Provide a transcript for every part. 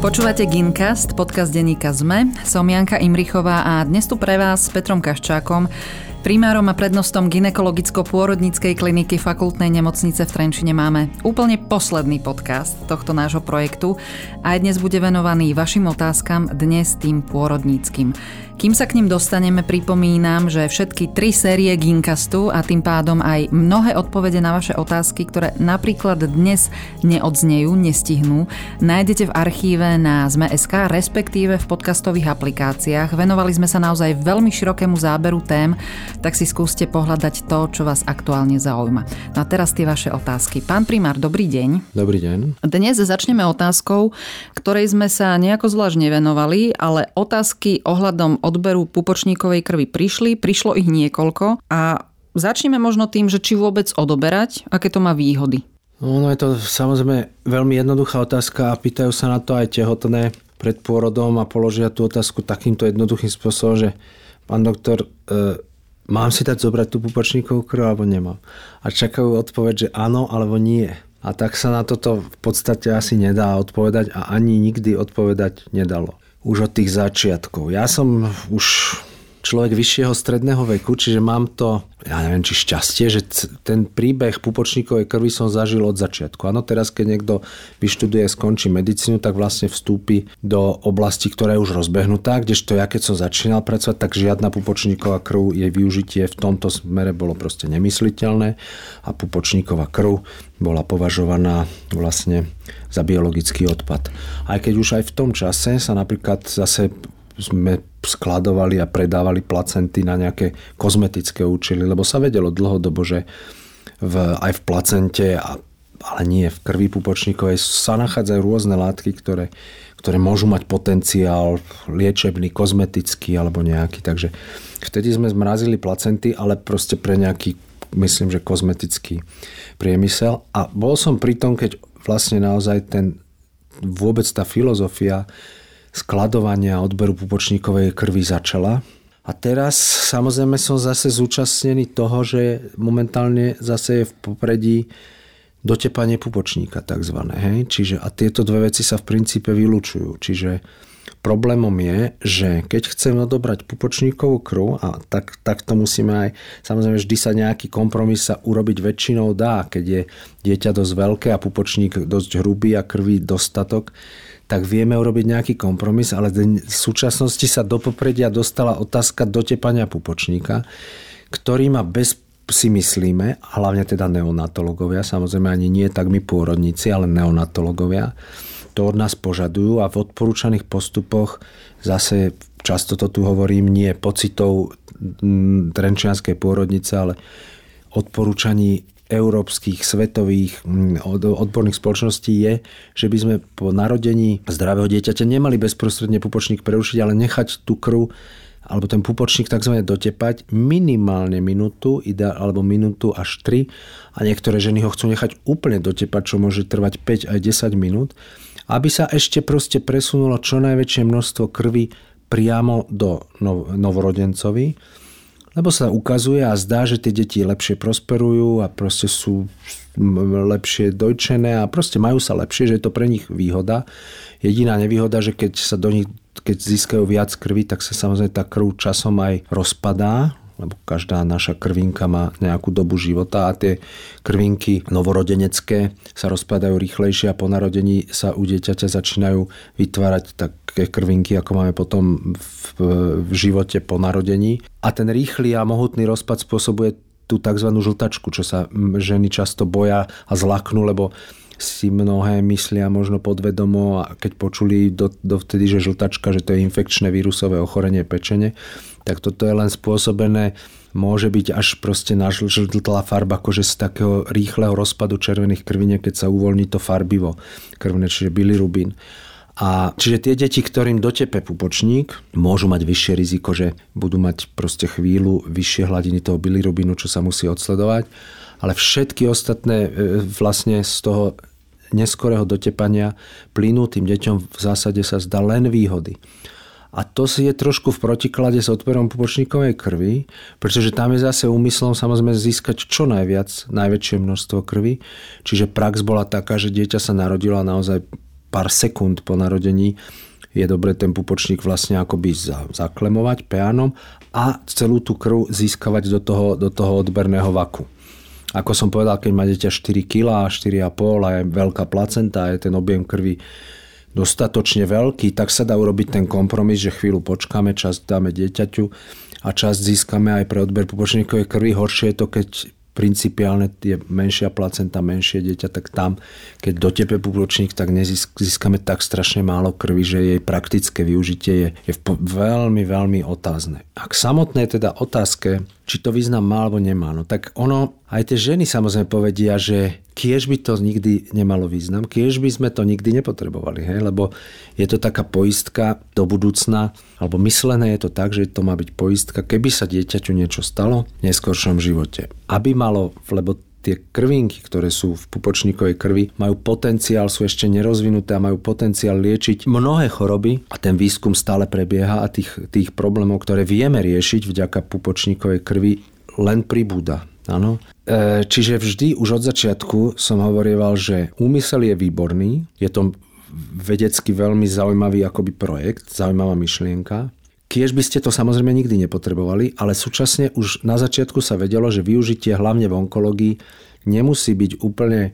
Počúvate Gyncast, podcast denníka ZME. Som Janka Imrichová a dnes tu pre vás s Petrom Kaščákom, primárom a prednostom gynekologicko-pôrodníckej kliniky fakultnej nemocnice v Trenčine máme úplne posledný podcast tohto nášho projektu a aj dnes bude venovaný vašim otázkam, dnes tým pôrodníckym. Kým sa k nim dostaneme, pripomínam, že všetky 3 série Gyncastu a tým pádom aj mnohé odpovede na vaše otázky, ktoré napríklad dnes neodznejú, nestihnú, nájdete v archíve na Sme.sk, respektíve v podcastových aplikáciách. Venovali sme sa naozaj veľmi širokému záberu tém, tak si skúste pohľadať to, čo vás aktuálne zaujíma. No a teraz tie vaše otázky. Pán primár, dobrý deň. Dobrý deň. Dnes začneme otázkou, ktorej sme sa nejako zvlášť nevenovali, ale otázky ohľadom odberu pupočníkovej krvi prišlo ich niekoľko a začneme možno tým, že či vôbec odoberať, aké to má výhody. No je to samozrejme veľmi jednoduchá otázka a pýtajú sa na to aj tehotné pred pôrodom a položia tú otázku takýmto jednoduchým spôsobom, že pán doktor, mám si dať zobrať tú pupočníkovú krv alebo nemám? A čakajú odpoveď, že áno alebo nie. A tak sa na toto v podstate asi nedá odpovedať a ani nikdy odpovedať nedalo. Už od tých začiatkov. Ja som už človek vyššieho stredného veku, čiže mám to, ja neviem, či šťastie, že ten príbeh pupočníkovej krvi som zažil od začiatku. Áno, teraz keď niekto vyštuduje, skončí medicínu, tak vlastne vstúpi do oblasti, ktorá je už rozbehnutá, kdežto ja keď som začínal pracovať, tak žiadna pupočníková krv, jej využitie v tomto smere bolo proste nemysliteľné a pupočníková krv bola považovaná vlastne za biologický odpad. Aj keď už aj v tom čase sa napríklad zase sme skladovali a predávali placenty na nejaké kozmetické účely, lebo sa vedelo dlhodobo, že aj v placente, ale nie v krvi pupočníkovej, sa nachádzajú rôzne látky, ktoré môžu mať potenciál liečebný, kozmetický alebo nejaký. Takže vtedy sme zmrazili placenty, ale proste pre nejaký, myslím, že kozmetický priemysel. A bol som pri tom, keď vlastne naozaj vôbec tá filozofia skladovania odberu pupočníkovej krvi začala. A teraz samozrejme som zase zúčastnený toho, že momentálne zase je v popredí dotepanie pupočníka takzvané. Hej? Čiže a tieto dve veci sa v princípe vylučujú. Čiže problémom je, že keď chcem odobrať pupočníkovú krv, a tak to musíme aj, samozrejme vždy sa nejaký kompromis sa urobiť väčšinou dá, keď je dieťa dosť veľké a pupočník dosť hrubý a krvi dostatok, tak vieme urobiť nejaký kompromis, ale v súčasnosti sa do popredia dostala otázka dotepania pupočníka, ktorý má si myslíme, a hlavne teda neonatológovia, samozrejme ani nie tak my pôrodníci, ale neonatológovia, to od nás požadujú a v odporúčaných postupoch zase, často to tu hovorím, nie pocitov trenčianskej pôrodnice, ale odporúčaní európskych, svetových odborných spoločností je, že by sme po narodení zdravého dieťaťa nemali bezprostredne pupočník prerušiť, ale nechať tú krv alebo ten pupočník takzvané dotepať minimálne minútu, alebo minútu až 3 a niektoré ženy ho chcú nechať úplne dotepať, čo môže trvať 5 aj 10 minút, aby sa ešte proste presunulo čo najväčšie množstvo krvi priamo do novorodencovi, lebo sa ukazuje a zdá, že tie deti lepšie prosperujú a proste sú lepšie dojčené a proste majú sa lepšie, že je to pre nich výhoda. Jediná nevýhoda, že keď získajú viac krvi, tak sa samozrejme tá krv časom aj rozpadá, lebo každá naša krvinka má nejakú dobu života a tie krvinky novorodenecké sa rozpadajú rýchlejšie a po narodení sa u dieťaťa začínajú vytvárať také krvinky, ako máme potom v živote po narodení. A ten rýchly a mohutný rozpad spôsobuje tú tzv. Žltačku, čo sa ženy často boja a zlaknú, lebo si mnohé myslia možno podvedomo a keď počuli dovtedy, že žltačka, že to je infekčné vírusové ochorenie pečene, tak toto je len spôsobené, môže byť až proste žltlá farba, akože z takého rýchleho rozpadu červených krviniek, keď sa uvoľní to farbivo krvné, čiže bilirubín. A čiže tie deti, ktorým dotepe pupočník, môžu mať vyššie riziko, že budú mať proste chvíľu vyššie hladiny toho bilirubínu, čo sa musí odsledovať, ale všetky ostatné vlastne z toho neskorého dotepania plynú tým deťom v zásade sa zdá len výhody. A to si je trošku v protiklade s odberom pupočníkovej krvi, pretože tam je zase úmyslom samozrejme získať čo najväčšie množstvo krvi. Čiže prax bola taká, že dieťa sa narodilo a naozaj pár sekúnd po narodení je dobré ten pupočník vlastne akoby zaklemovať peánom a celú tú krv získavať do toho odberného vaku. Ako som povedal, keď má dieťa 4 kg, 4,5 a je veľká placenta a je ten objem krvi dostatočne veľký, tak sa dá urobiť ten kompromis, že chvíľu počkáme, časť dáme dieťaťu a časť získame aj pre odber pupočníkovej krvi. Horšie je to, keď principiálne je menšia placenta, menšie dieťa, tak tam, keď dotepe pupočník, tak získame tak strašne málo krvi, že jej praktické využitie je veľmi, veľmi otázne. A k samotnej teda otázke, či to význam má alebo nemá, no tak ono, aj tie ženy samozrejme povedia, že kiež by to nikdy nemalo význam, kiež by sme to nikdy nepotrebovali, hej? Lebo je to taká poistka do budúcna, alebo myslené je to tak, že to má byť poistka, keby sa dieťaťu niečo stalo v neskoršom živote. Aby malo, lebo tie krvinky, ktoré sú v pupočníkovej krvi, majú potenciál, sú ešte nerozvinuté a majú potenciál liečiť mnohé choroby a ten výskum stále prebieha a tých problémov, ktoré vieme riešiť vďaka pupočníkovej krvi, len pribúda. Áno. Čiže vždy už od začiatku som hovorieval, že úmysel je výborný, je to vedecky veľmi zaujímavý akoby projekt, zaujímavá myšlienka. Kiež by ste to samozrejme nikdy nepotrebovali, ale súčasne už na začiatku sa vedelo, že využitie hlavne v onkológii nemusí byť úplne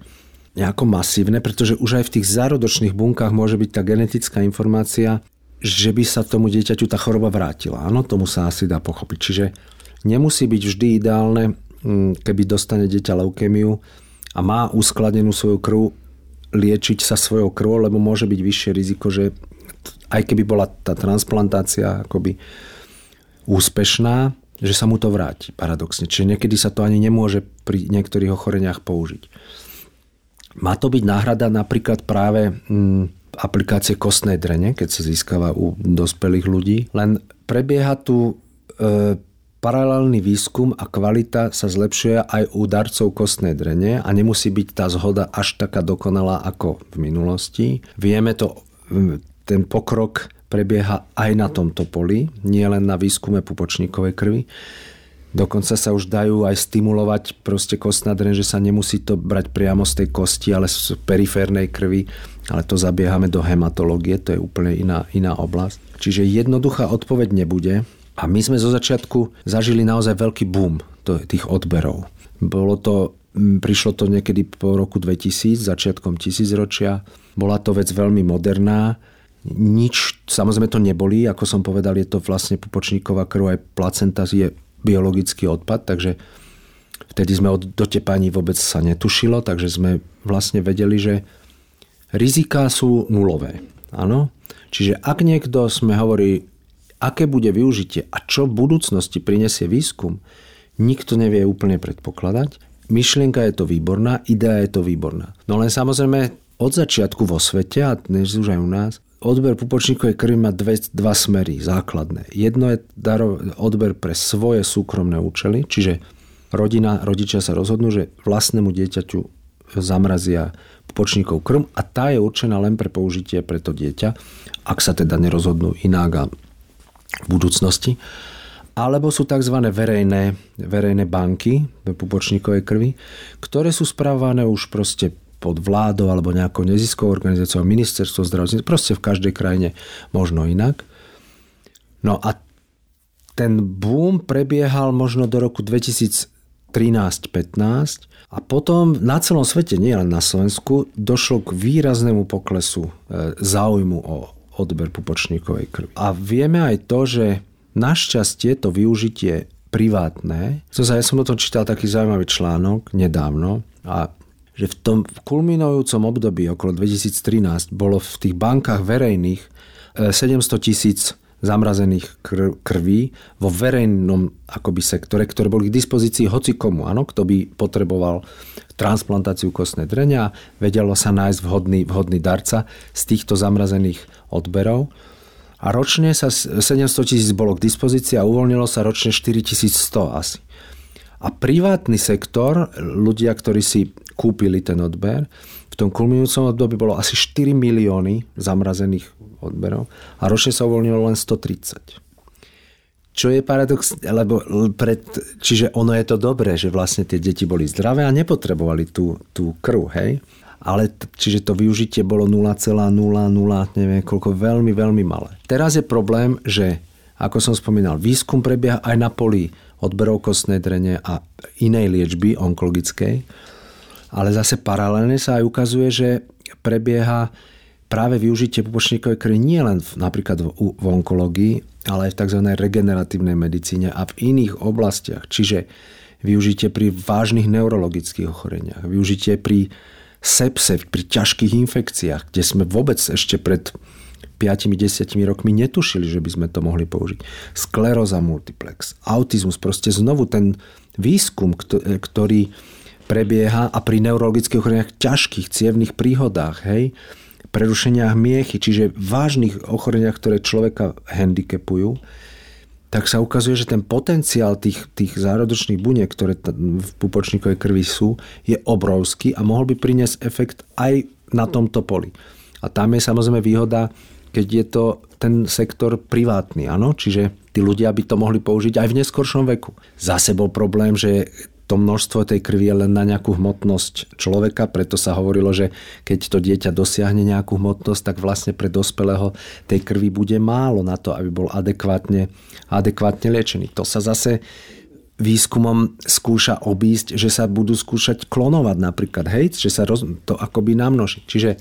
nejako masívne, pretože už aj v tých zárodočných bunkách môže byť tá genetická informácia, že by sa tomu dieťaťu tá choroba vrátila. Áno, tomu sa asi dá pochopiť. Čiže nemusí byť vždy ideálne, keby dostane dieťa leukémiu a má uskladnenú svoju krv, liečiť sa svojou krvou, lebo môže byť vyššie riziko, že aj keby bola tá transplantácia akoby úspešná, že sa mu to vráti paradoxne. Čiže niekedy sa to ani nemôže pri niektorých ochoreniach použiť. Má to byť náhrada napríklad práve aplikácie kostnej drene, keď sa získava u dospelých ľudí. Len prebieha tu paralelný výskum a kvalita sa zlepšuje aj u darcov kostnej drene a nemusí byť tá zhoda až taká dokonalá ako v minulosti. Vieme to. Ten pokrok prebieha aj na tomto poli, nie len na výskume pupočníkovej krvi. Dokonca sa už dajú aj stimulovať proste kostná dreň, že sa nemusí to brať priamo z tej kosti, ale z periférnej krvi. Ale to zabiehame do hematológie, to je úplne iná oblasť. Čiže jednoduchá odpoveď nebude. A my sme zo začiatku zažili naozaj veľký boom tých odberov. Prišlo to niekedy po roku 2000, začiatkom tisícročia. Bola to vec veľmi moderná. Nič, samozrejme to nebolí, ako som povedal, je to vlastne pupočníková krv, aj placenta je biologický odpad, takže vtedy sme o dotepaní vôbec sa netušilo, takže sme vlastne vedeli, že riziká sú nulové. Áno? Čiže ak niekto sme hovorí, aké bude využitie a čo v budúcnosti prinesie výskum, nikto nevie úplne predpokladať. Myšlienka je to výborná, idea je to výborná. No len samozrejme od začiatku vo svete a dnes už aj u nás odber pupočníkovej krvi má dva smery základné. Jedno je odber pre svoje súkromné účely, čiže rodina, rodičia sa rozhodnú, že vlastnému dieťaťu zamrazia pupočníkov krv a tá je určená len pre použitie pre to dieťa, ak sa teda nerozhodnú inak a v budúcnosti. Alebo sú tzv. verejné banky pupočníkovej krvi, ktoré sú správané už proste pod vládou alebo nejakou neziskovou organizáciou, ministerstvo zdravotníctva, proste v každej krajine možno inak. No a ten boom prebiehal možno do roku 2013-15 a potom na celom svete, nie len na Slovensku, došlo k výraznému poklesu záujmu o odber pupočníkovej krvi. A vieme aj to, že našťastie to využitie privátne, ja som o tom čítal taký zaujímavý článok nedávno, a že v tom kulminujúcom období okolo 2013 bolo v tých bankách verejných 700 000 zamrazených krví vo verejnom akoby sektore, ktoré boli k dispozícii hocikomu, áno, kto by potreboval transplantáciu kostnej drene a vedelo sa nájsť vhodný darca z týchto zamrazených odberov. A ročne sa 700 000 bolo k dispozícii a uvoľnilo sa ročne 4100 asi. A privátny sektor, ľudia, ktorí si kúpili ten odber, v tom kulminujúcom období bolo asi 4 milióny zamrazených odberov a ročne sa uvoľnilo len 130. Čo je paradox, lebo čiže ono je to dobré, že vlastne tie deti boli zdravé a nepotrebovali tú krv, hej? ale čiže to využitie bolo 0,00, neviem koľko, veľmi, veľmi malé. Teraz je problém, že, ako som spomínal, výskum prebieha aj na poli odberov kostnej drene a inej liečby onkologickej, ale zase paralelne sa aj ukazuje, že prebieha práve využitie pupočníkovej krvi nie len napríklad v onkológii, ale aj v tzv. Regeneratívnej medicíne a v iných oblastiach. Čiže využitie pri vážnych neurologických ochoreniach, využitie pri sepse, pri ťažkých infekciách, kde sme vôbec ešte pred 5-10 rokmi netušili, že by sme to mohli použiť. Skleróza multiplex, autizmus, proste znovu ten výskum, ktorý prebieha a pri neurologických ochoreniach, ťažkých cievnych príhodách, hej, prerušeniach miechy, čiže vážnych ochoreniach, ktoré človeka handicapujú, tak sa ukazuje, že ten potenciál tých zárodečných buniek, ktoré v pupočníkovej krvi sú, je obrovský a mohol by priniesť efekt aj na tomto poli. A tam je samozrejme výhoda, keď je to ten sektor privátny, áno? Čiže tí ľudia by to mohli použiť aj v neskoršom veku. Zase bol problém, že to množstvo tej krvi je len na nejakú hmotnosť človeka, preto sa hovorilo, že keď to dieťa dosiahne nejakú hmotnosť, tak vlastne pre dospelého tej krvi bude málo na to, aby bol adekvátne liečený. To sa zase výskumom skúša obísť, že sa budú skúšať klonovať napríklad, hej, že sa to akoby namnoží. Čiže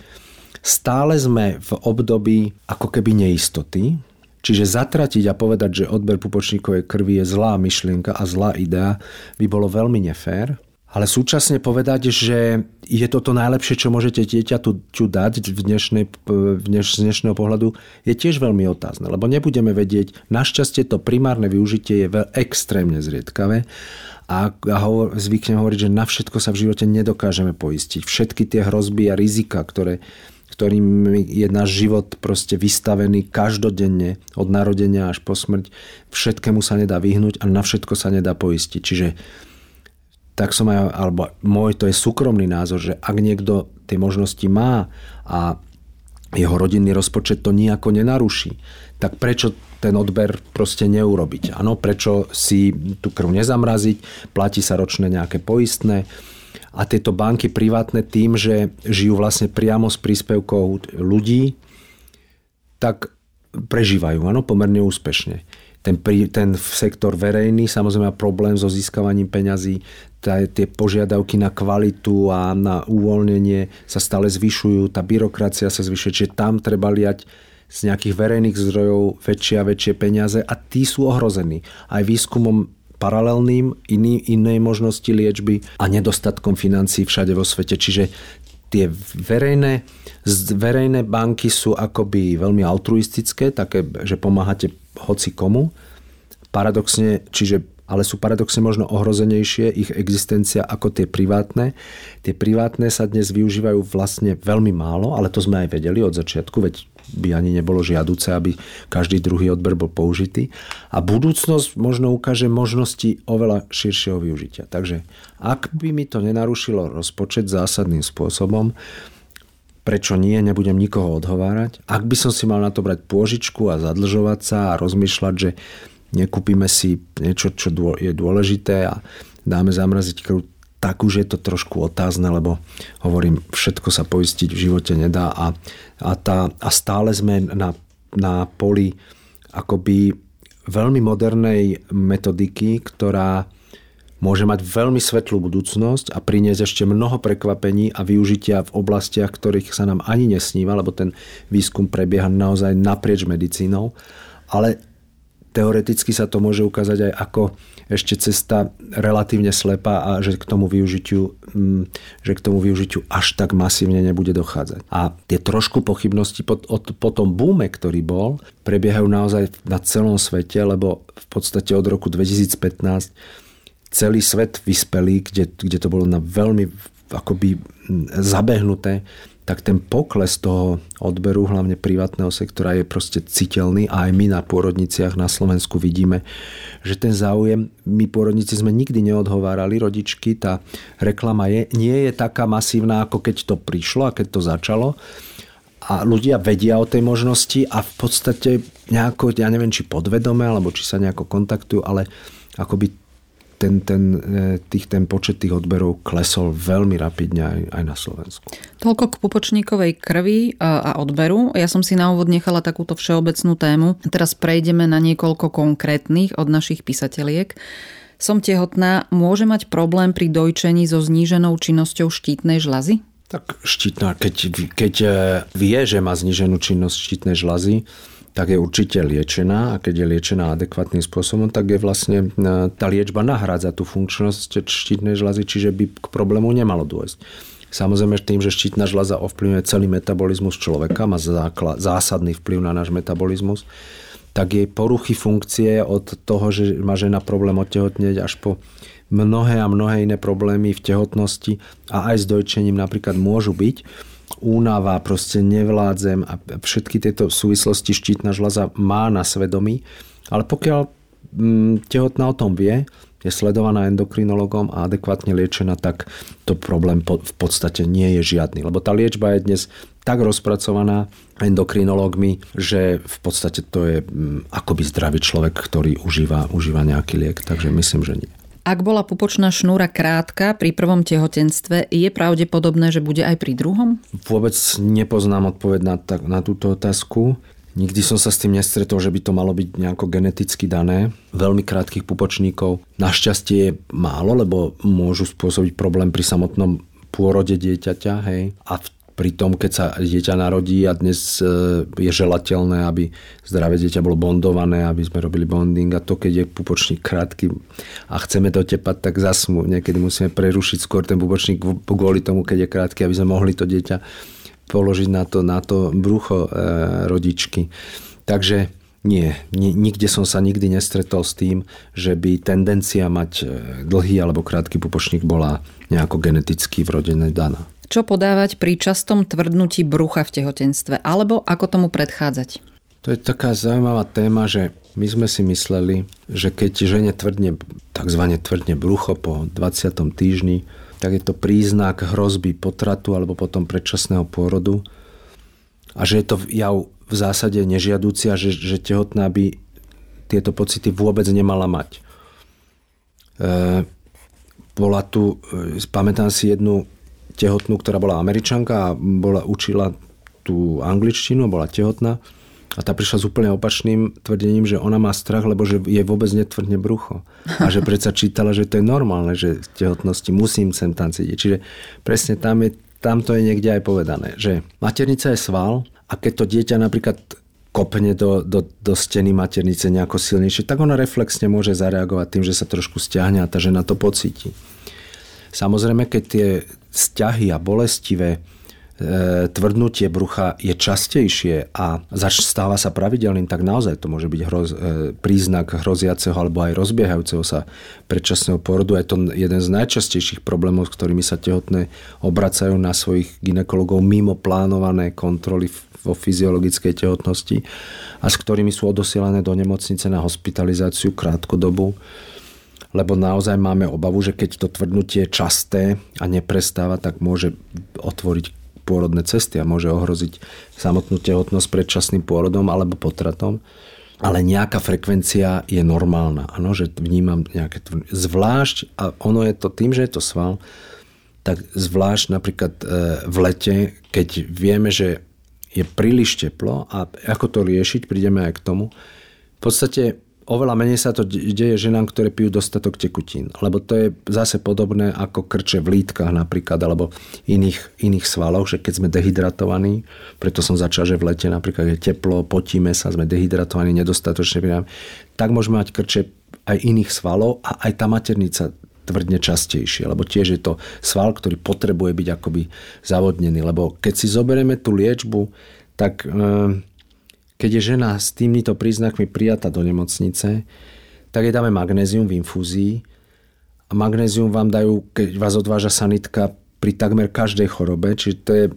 stále sme v období ako keby neistoty, čiže zatratiť a povedať, že odber pupočníkovej krvi je zlá myšlienka a zlá idea, by bolo veľmi nefér. Ale súčasne povedať, že je toto najlepšie, čo môžete dieťaťu dať z dnešného pohľadu, je tiež veľmi otázne. Lebo nebudeme vedieť, našťastie to primárne využitie je extrémne zriedkavé. A zvyknem hovoriť, že na všetko sa v živote nedokážeme poistiť. Všetky tie hrozby a rizika, ktorým je náš život proste vystavený každodenne, od narodenia až po smrť. Všetkému sa nedá vyhnúť a na všetko sa nedá poistiť. Čiže tak som aj, alebo môj to je súkromný názor, že ak niekto tie možnosti má a jeho rodinný rozpočet to nejako nenaruší, tak prečo ten odber proste neurobiť? Áno, prečo si tú krv nezamraziť, platí sa ročné nejaké poistné. A tieto banky privátne tým, že žijú vlastne priamo s príspevkou ľudí, tak prežívajú, áno, pomerne úspešne. Ten sektor verejný samozrejme má problém so získavaním peňazí, tie požiadavky na kvalitu a na uvoľnenie sa stále zvyšujú, tá byrokracia sa zvyšuje, čiže tam treba liať z nejakých verejných zdrojov väčšie a väčšie peniaze a tí sú ohrození aj výskumom paralelným, inej možnosti liečby a nedostatkom financií všade vo svete. Čiže tie verejné banky sú akoby veľmi altruistické, také, že pomáhate hoci komu. Paradoxne, ale sú paradoxne možno ohrozenejšie ich existencia ako tie privátne. Tie privátne sa dnes využívajú vlastne veľmi málo, ale to sme aj vedeli od začiatku, veď by ani nebolo žiaduce, aby každý druhý odber bol použitý. A budúcnosť možno ukáže možnosti oveľa širšieho využitia. Takže ak by mi to nenarušilo rozpočet zásadným spôsobom, prečo nie, nebudem nikoho odhovárať. Ak by som si mal na to brať pôžičku a zadlžovať sa a rozmýšľať, že nekúpime si niečo, čo je dôležité a dáme zamraziť krv, tak už je to trošku otázne, lebo hovorím, všetko sa poistiť v živote nedá a stále sme na poli akoby veľmi modernej metodiky, ktorá môže mať veľmi svetlú budúcnosť a priniesť ešte mnoho prekvapení a využitia v oblastiach, ktorých sa nám ani nesníva, lebo ten výskum prebieha naozaj naprieč medicínou, ale teoreticky sa to môže ukázať aj ako ešte cesta relatívne slepá a že k tomu využitiu až tak masívne nebude dochádzať. A tie trošku pochybnosti po tom boome, ktorý bol, prebiehajú naozaj na celom svete, lebo v podstate od roku 2015 celý svet vyspelý, kde to bolo na veľmi akoby zabehnuté, tak ten pokles toho odberu, hlavne privátneho sektora, je proste citeľný a aj my na pôrodniciach na Slovensku vidíme, že ten záujem, my pôrodnici sme nikdy neodhovárali, rodičky, tá reklama nie je taká masívna, ako keď to prišlo a keď to začalo a ľudia vedia o tej možnosti a v podstate nejako, ja neviem, či podvedome, alebo či sa nejako kontaktujú, ale akoby ten počet tých odberov klesol veľmi rapidne aj na Slovensku. Toľko k pupočníkovej krvi a odberu. Ja som si na úvod nechala takúto všeobecnú tému. Teraz prejdeme na niekoľko konkrétnych od našich písateľiek. Som tehotná, môže mať problém pri dojčení so zníženou činnosťou štítnej žľazy? Tak štítna, keď vie, že má zníženú činnosť štítnej žľazy, tak je určite liečená a keď je liečená adekvátnym spôsobom, tak je vlastne tá liečba nahrádza tú funkčnosť štítnej žľazy, čiže by k problému nemalo dôjsť. Samozrejme tým, že štítna žľaza ovplyvňuje celý metabolizmus človeka, má zásadný vplyv na náš metabolizmus, tak jej poruchy funkcie od toho, že má žena problém odtehotnieť až po mnohé a mnohé iné problémy v tehotnosti a aj s dojčením napríklad môžu byť. Únava, proste nevládzem a všetky tieto súvislosti štítna žľaza má na svedomí, ale pokiaľ tehotná o tom vie, je sledovaná endokrinologom a adekvátne liečená, tak to problém v podstate nie je žiadny. Lebo tá liečba je dnes tak rozpracovaná endokrinológmi, že v podstate to je akoby zdravý človek, ktorý užíva nejaký liek. Takže myslím, že nie. Ak bola pupočná šnúra krátka pri prvom tehotenstve, je pravdepodobné, že bude aj pri druhom? Vôbec nepoznám odpoveď na túto otázku. Nikdy som sa s tým nestretol, že by to malo byť nejako geneticky dané. Veľmi krátkych pupočníkov našťastie je málo, lebo môžu spôsobiť problém pri samotnom pôrode dieťaťa. Hej. A pri tom, keď sa dieťa narodí a dnes je želateľné, aby zdravé dieťa bolo bondované, aby sme robili bonding a to, keď je pupočník krátky a chceme to tepať, tak zasmú. Niekedy musíme prerušiť skôr ten pupočník kvôli tomu, keď je krátky, aby sme mohli to dieťa položiť na to brucho rodičky. Takže nikde som sa nikdy nestretol s tým, že by tendencia mať dlhý alebo krátky pupočník bola nejako geneticky v rodine daná. Čo podávať pri častom tvrdnutí brucha v tehotenstve? Alebo ako tomu predchádzať? To je taká zaujímavá téma, že my sme si mysleli, že keď žene tvrdne brucho po 20. týždni, tak je to príznak hrozby potratu alebo potom predčasného pôrodu. A že je to jav v zásade nežiaducia, že tehotná by tieto pocity vôbec nemala mať. Bola tu, pamätám si jednu tehotnú, ktorá bola Američanka a učila tú angličtinu, bola tehotná a tá prišla s úplne opačným tvrdením, že ona má strach, lebo že jej vôbec netvrdne brucho a že predsa čítala, že to je normálne, že v tehotnosti musím sem tam cítiť. Čiže presne tam to je niekde aj povedané, že maternica je sval a keď to dieťa napríklad kopne do steny maternice nejako silnejšie, tak ona reflexne môže zareagovať tým, že sa trošku stiahne a tá žena to pocíti. Samozrejme, keď tie sťahy a bolestivé tvrdnutie brucha je častejšie a stáva sa pravidelným, tak naozaj to môže byť príznak hroziaceho alebo aj rozbiehajúceho sa predčasného pôrodu. Je to jeden z najčastejších problémov, s ktorými sa tehotné obracajú na svojich gynekologov mimo plánované kontroly vo fyziologickej tehotnosti a s ktorými sú odosielané do nemocnice na hospitalizáciu krátkodobu. Lebo naozaj máme obavu, že keď to tvrdnutie je časté a neprestáva, tak môže otvoriť pôrodné cesty a môže ohroziť samotnú tehotnosť predčasným pôrodom alebo potratom. Ale nejaká frekvencia je normálna. Áno, že vnímam nejaké tvrdnutie. Zvlášť, a ono je to tým, že je to sval, tak zvlášť napríklad v lete, keď vieme, že je príliš teplo a ako to riešiť, prídeme aj k tomu. V podstate oveľa menej sa to deje ženám, ktoré pijú dostatok tekutín. Lebo to je zase podobné ako krče v lítkach napríklad, alebo iných svaloch, že keď sme dehydratovaní, preto som začal, že v lete napríklad je teplo, potíme sa, sme dehydratovaní, nedostatočne, tak môžeme mať krče aj iných svalov a aj tá maternica tvrdne častejšie, lebo tiež je to sval, ktorý potrebuje byť akoby zavodnený. Lebo keď si zoberieme tú liečbu, tak keď je žena s týmito príznakmi prijatá do nemocnice, tak jej dáme magnézium v infúzii a magnézium vám dajú, keď vás odváža sanitka, pri takmer každej chorobe, čiže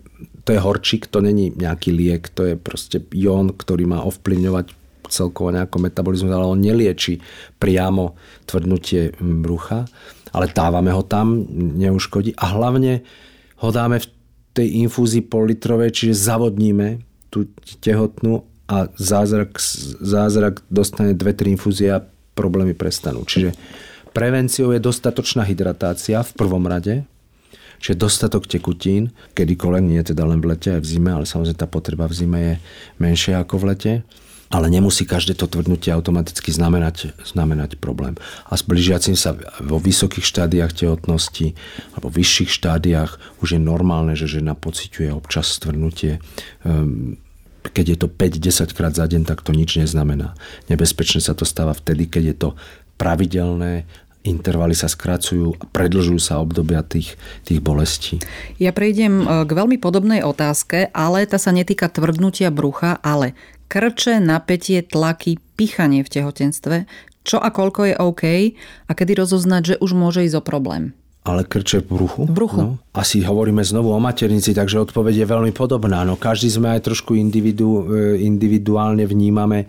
to je horčík, to není nejaký liek, to je proste jón, ktorý má ovplyvňovať celkovo nejaký metabolizmus, ale on nelieči priamo tvrdnutie brucha, ale dávame ho tam, neuškodí a hlavne ho dáme v tej infúzii politrovej, čiže zavodníme tú tehotnú a zázrak dostane 2-3 infúzie a problémy prestanú. Čiže Prevenciou je dostatočná hydratácia v prvom rade, čiže dostatok tekutín, kedykoľvek, nie teda len v lete, aj v zime, ale samozrejme tá potreba v zime je menšia ako v lete. Ale nemusí každé to tvrdnutie automaticky znamenať problém. A s blížiacim sa vo vysokých štádiách tehotnosti alebo vyšších štádiách už je normálne, že žena pociťuje občas tvrdnutie. Keď je to 5-10 krát za deň, tak to nič neznamená. Nebezpečne sa to stáva vtedy, keď je to pravidelné, intervaly sa skracujú a predĺžujú sa obdobia tých bolestí. Ja prejdem k veľmi podobnej otázke, ale tá sa netýka tvrdnutia brucha, ale krče, napätie, tlaky, pichanie v tehotenstve. Čo a koľko je OK a kedy rozoznať, že už môže ísť o problém? Ale krče v bruchu? No. Asi hovoríme znovu o maternici, takže odpoveď je veľmi podobná. No, každý sme aj trošku individuálne vnímame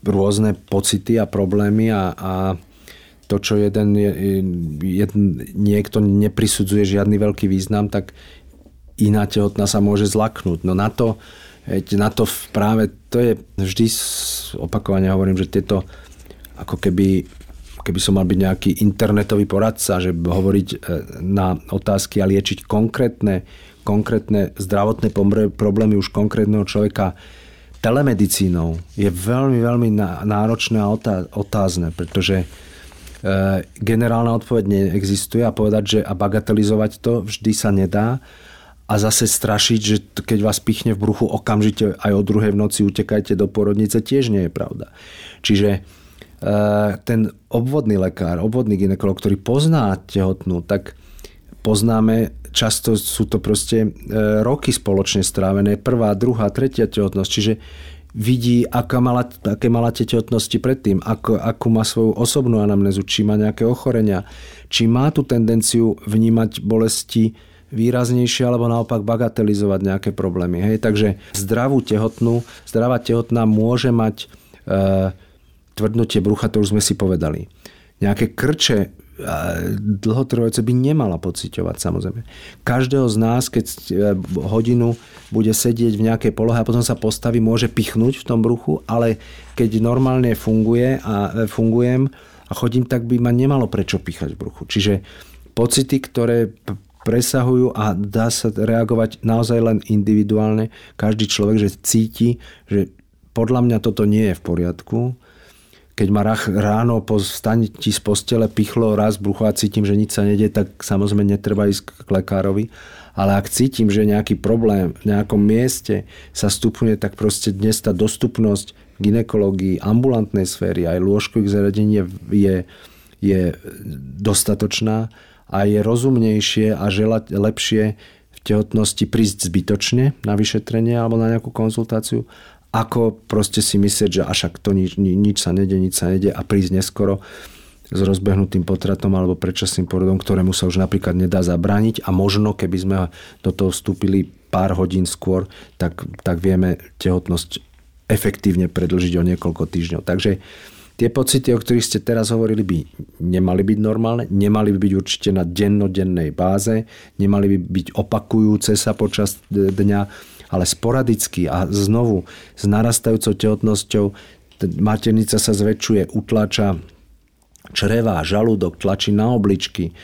rôzne pocity a problémy a to, čo niekto neprisudzuje žiadny veľký význam, tak iná tehotná sa môže zlaknúť. No na to práve, to je vždy opakovane hovorím, že tieto, ako keby som mal byť nejaký internetový poradca, že hovoriť na otázky a liečiť konkrétne zdravotné problémy už konkrétneho človeka telemedicínou je veľmi, veľmi náročné a otázne, pretože generálna odpoveď neexistuje a povedať, že a bagatelizovať to vždy sa nedá a zase strašiť, že keď vás pichne v bruchu okamžite aj o 2:00 v noci utekajte do porodnice, tiež nie je pravda. Čiže ten obvodný lekár, obvodný gynekolog, ktorý pozná tehotnú, tak poznáme, často sú to proste roky spoločne strávené, prvá, druhá, tretia tehotnosť, čiže vidí, aké mala tehotnosti predtým, akú má svoju osobnú anamnézu, či má nejaké ochorenia, či má tú tendenciu vnímať bolesti výraznejšie alebo naopak bagatelizovať nejaké problémy. Hej? Takže zdravá tehotná môže mať tvrdnutie brucha, to už sme si povedali. Nejaké krče dlhotrvajúce by nemala pociťovať, samozrejme. Každého z nás, keď hodinu bude sedieť v nejakej polohe a potom sa postaví, môže pichnúť v tom bruchu, ale keď normálne fungujem a chodím, tak by ma nemalo prečo píchať v bruchu. Čiže pocity, ktoré presahujú a dá sa reagovať naozaj len individuálne. Každý človek, že cíti, že podľa mňa toto nie je v poriadku, keď ma ráno po vstaní z postele pichlo raz brucho a cítim, že nič sa nedie, tak samozrejme netreba ísť k lekárovi. Ale ak cítim, že nejaký problém v nejakom mieste sa stupňuje, tak proste dnes tá dostupnosť gynekológii, ambulantnej sféry, aj lôžkových zariadení je dostatočná a je rozumnejšie a želať lepšie v tehotnosti prísť zbytočne na vyšetrenie alebo na nejakú konzultáciu, ako proste si myslieť, že však to nič sa nedie a prísť neskoro s rozbehnutým potratom alebo predčasným porodom, ktorému sa už napríklad nedá zabrániť a možno, keby sme do toho vstúpili pár hodín skôr, tak vieme tehotnosť efektívne predĺžiť o niekoľko týždňov. Takže tie pocity, o ktorých ste teraz hovorili, by nemali byť normálne, nemali by byť určite na dennodennej báze, nemali by byť opakujúce sa počas dňa, ale sporadicky a znovu s narastajúcou tehotnosťou maternica sa zväčšuje, utláča čreva, žalúdok, tlačí na obličky.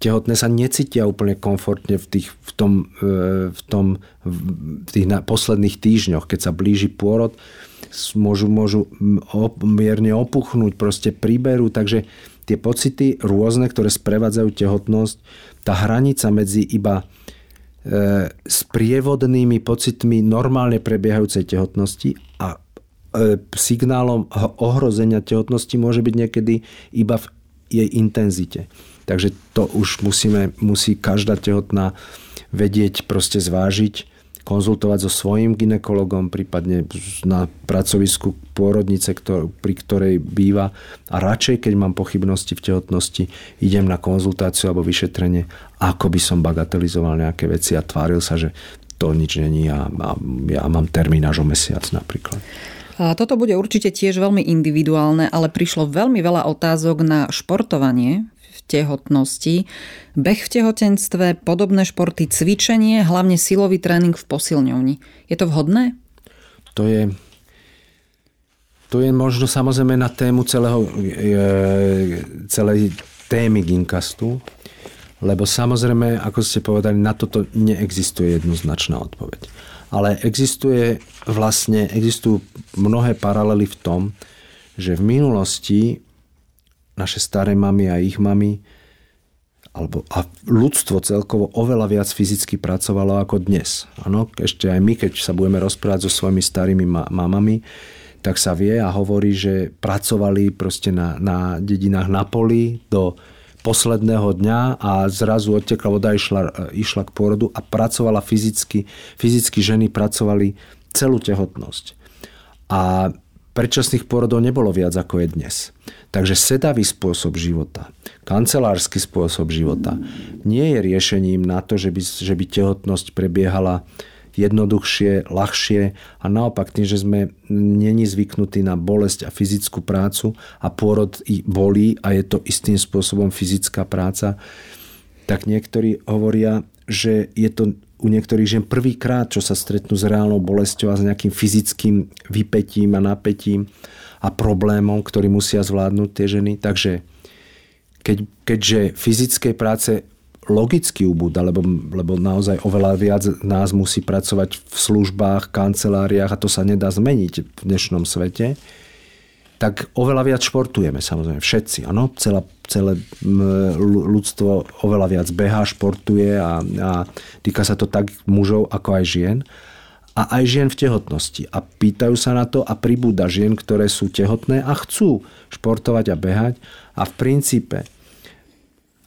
Tehotné sa necítia úplne komfortne v tých posledných týždňoch, keď sa blíži pôrod, môžu mierne opuchnúť, proste priberú, takže tie pocity rôzne, ktoré sprevádzajú tehotnosť, tá hranica medzi iba s prievodnými pocitmi normálne prebiehajúcej tehotnosti a signálom ohrozenia tehotnosti môže byť niekedy iba v jej intenzite. Takže to už musí každá tehotná vedieť, proste zvážiť, konzultovať so svojím gynekologom, prípadne na pracovisku pôrodnice, pri ktorej býva. A radšej, keď mám pochybnosti v tehotnosti, idem na konzultáciu alebo vyšetrenie, ako by som bagatelizoval nejaké veci a tváril sa, že to nič není a ja mám termín až o mesiac napríklad. A toto bude určite tiež veľmi individuálne, ale prišlo veľmi veľa otázok na športovanie v tehotnosti, beh v tehotenstve, podobné športy, cvičenie, hlavne silový tréning v posilňovni. Je to vhodné? To je To je možno samozrejme na tému celej témy Gyncastu, lebo samozrejme, ako ste povedali, na toto neexistuje jednoznačná odpoveď. Ale existujú mnohé paralely v tom, že v minulosti naše staré mamy a ich mamy a ľudstvo celkovo oveľa viac fyzicky pracovalo ako dnes. Áno, ešte aj my, keď sa budeme rozprávať so svojimi starými mamami, tak sa vie a hovorí, že pracovali proste na dedinách na poli do posledného dňa a zrazu odtekla voda, išla k pôrodu a pracovala fyzicky ženy pracovali celú tehotnosť. A predčasných pôrodov nebolo viac ako je dnes. Takže sedavý spôsob života, kancelársky spôsob života nie je riešením na to, že by tehotnosť prebiehala jednoduchšie, ľahšie a naopak tým, že sme není zvyknutí na bolesť a fyzickú prácu a pôrod bolí a je to istým spôsobom fyzická práca, tak niektorí hovoria, že je to u niektorých žien prvýkrát, čo sa stretnú s reálnou bolesťou a s nejakým fyzickým vypätím a napätím a problémom, ktorý musia zvládnuť tie ženy. Takže keďže fyzickej práce logicky ubúda, lebo naozaj oveľa viac nás musí pracovať v službách, kanceláriách a to sa nedá zmeniť v dnešnom svete, tak oveľa viac športujeme, samozrejme všetci, áno, celé ľudstvo oveľa viac behá, športuje a týka sa to tak mužov ako aj žien a aj žien v tehotnosti a pýtajú sa na to a pribúda žien, ktoré sú tehotné a chcú športovať a behať a v princípe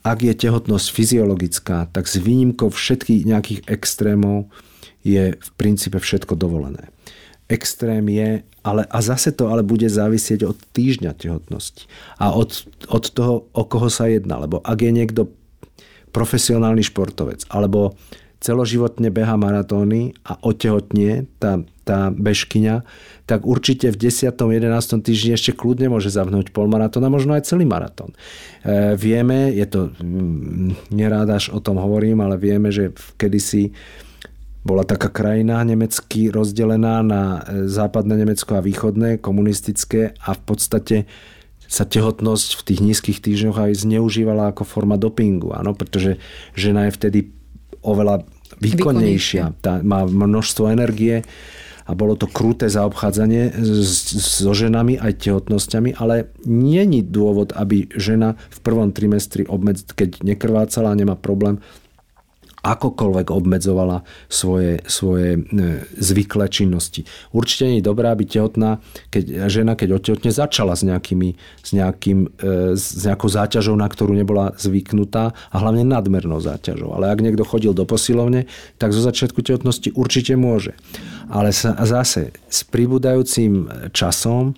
ak je tehotnosť fyziologická, tak s výnimkou všetkých nejakých extrémov je v princípe všetko dovolené. Extrém je, ale bude závisieť od týždňa tehotnosti a od toho, o koho sa jedná. Lebo ak je niekto profesionálny športovec alebo celoživotne beha maratóny a otehotnie tá bežkyňa, tak určite v 10. 11. týždni ešte kľudne môže zavnúť polmaratón a možno aj celý maratón. Vieme, je to nerád až o tom hovorím, ale vieme, že kedysi bola taká krajina nemecky rozdelená na západné Nemecko a východné, komunistické a v podstate sa tehotnosť v tých nízkych týždňoch aj zneužívala ako forma dopingu. Áno, pretože žena je vtedy oveľa výkonnejšia. Tá má množstvo energie a bolo to kruté zaobchádzanie so ženami aj tehotnosťami, ale nie je dôvod, aby žena v prvom trimestri keď nekrvácala a nemá problém, akokoľvek obmedzovala svoje zvyklé činnosti. Určite nie je dobrá byť tehotná, keď otehotne začala s nejakou záťažou, na ktorú nebola zvyknutá a hlavne nadmernou záťažou. Ale ak niekto chodil do posilovne, tak zo začiatku tehotnosti určite môže. Ale zase s pribúdajúcim časom,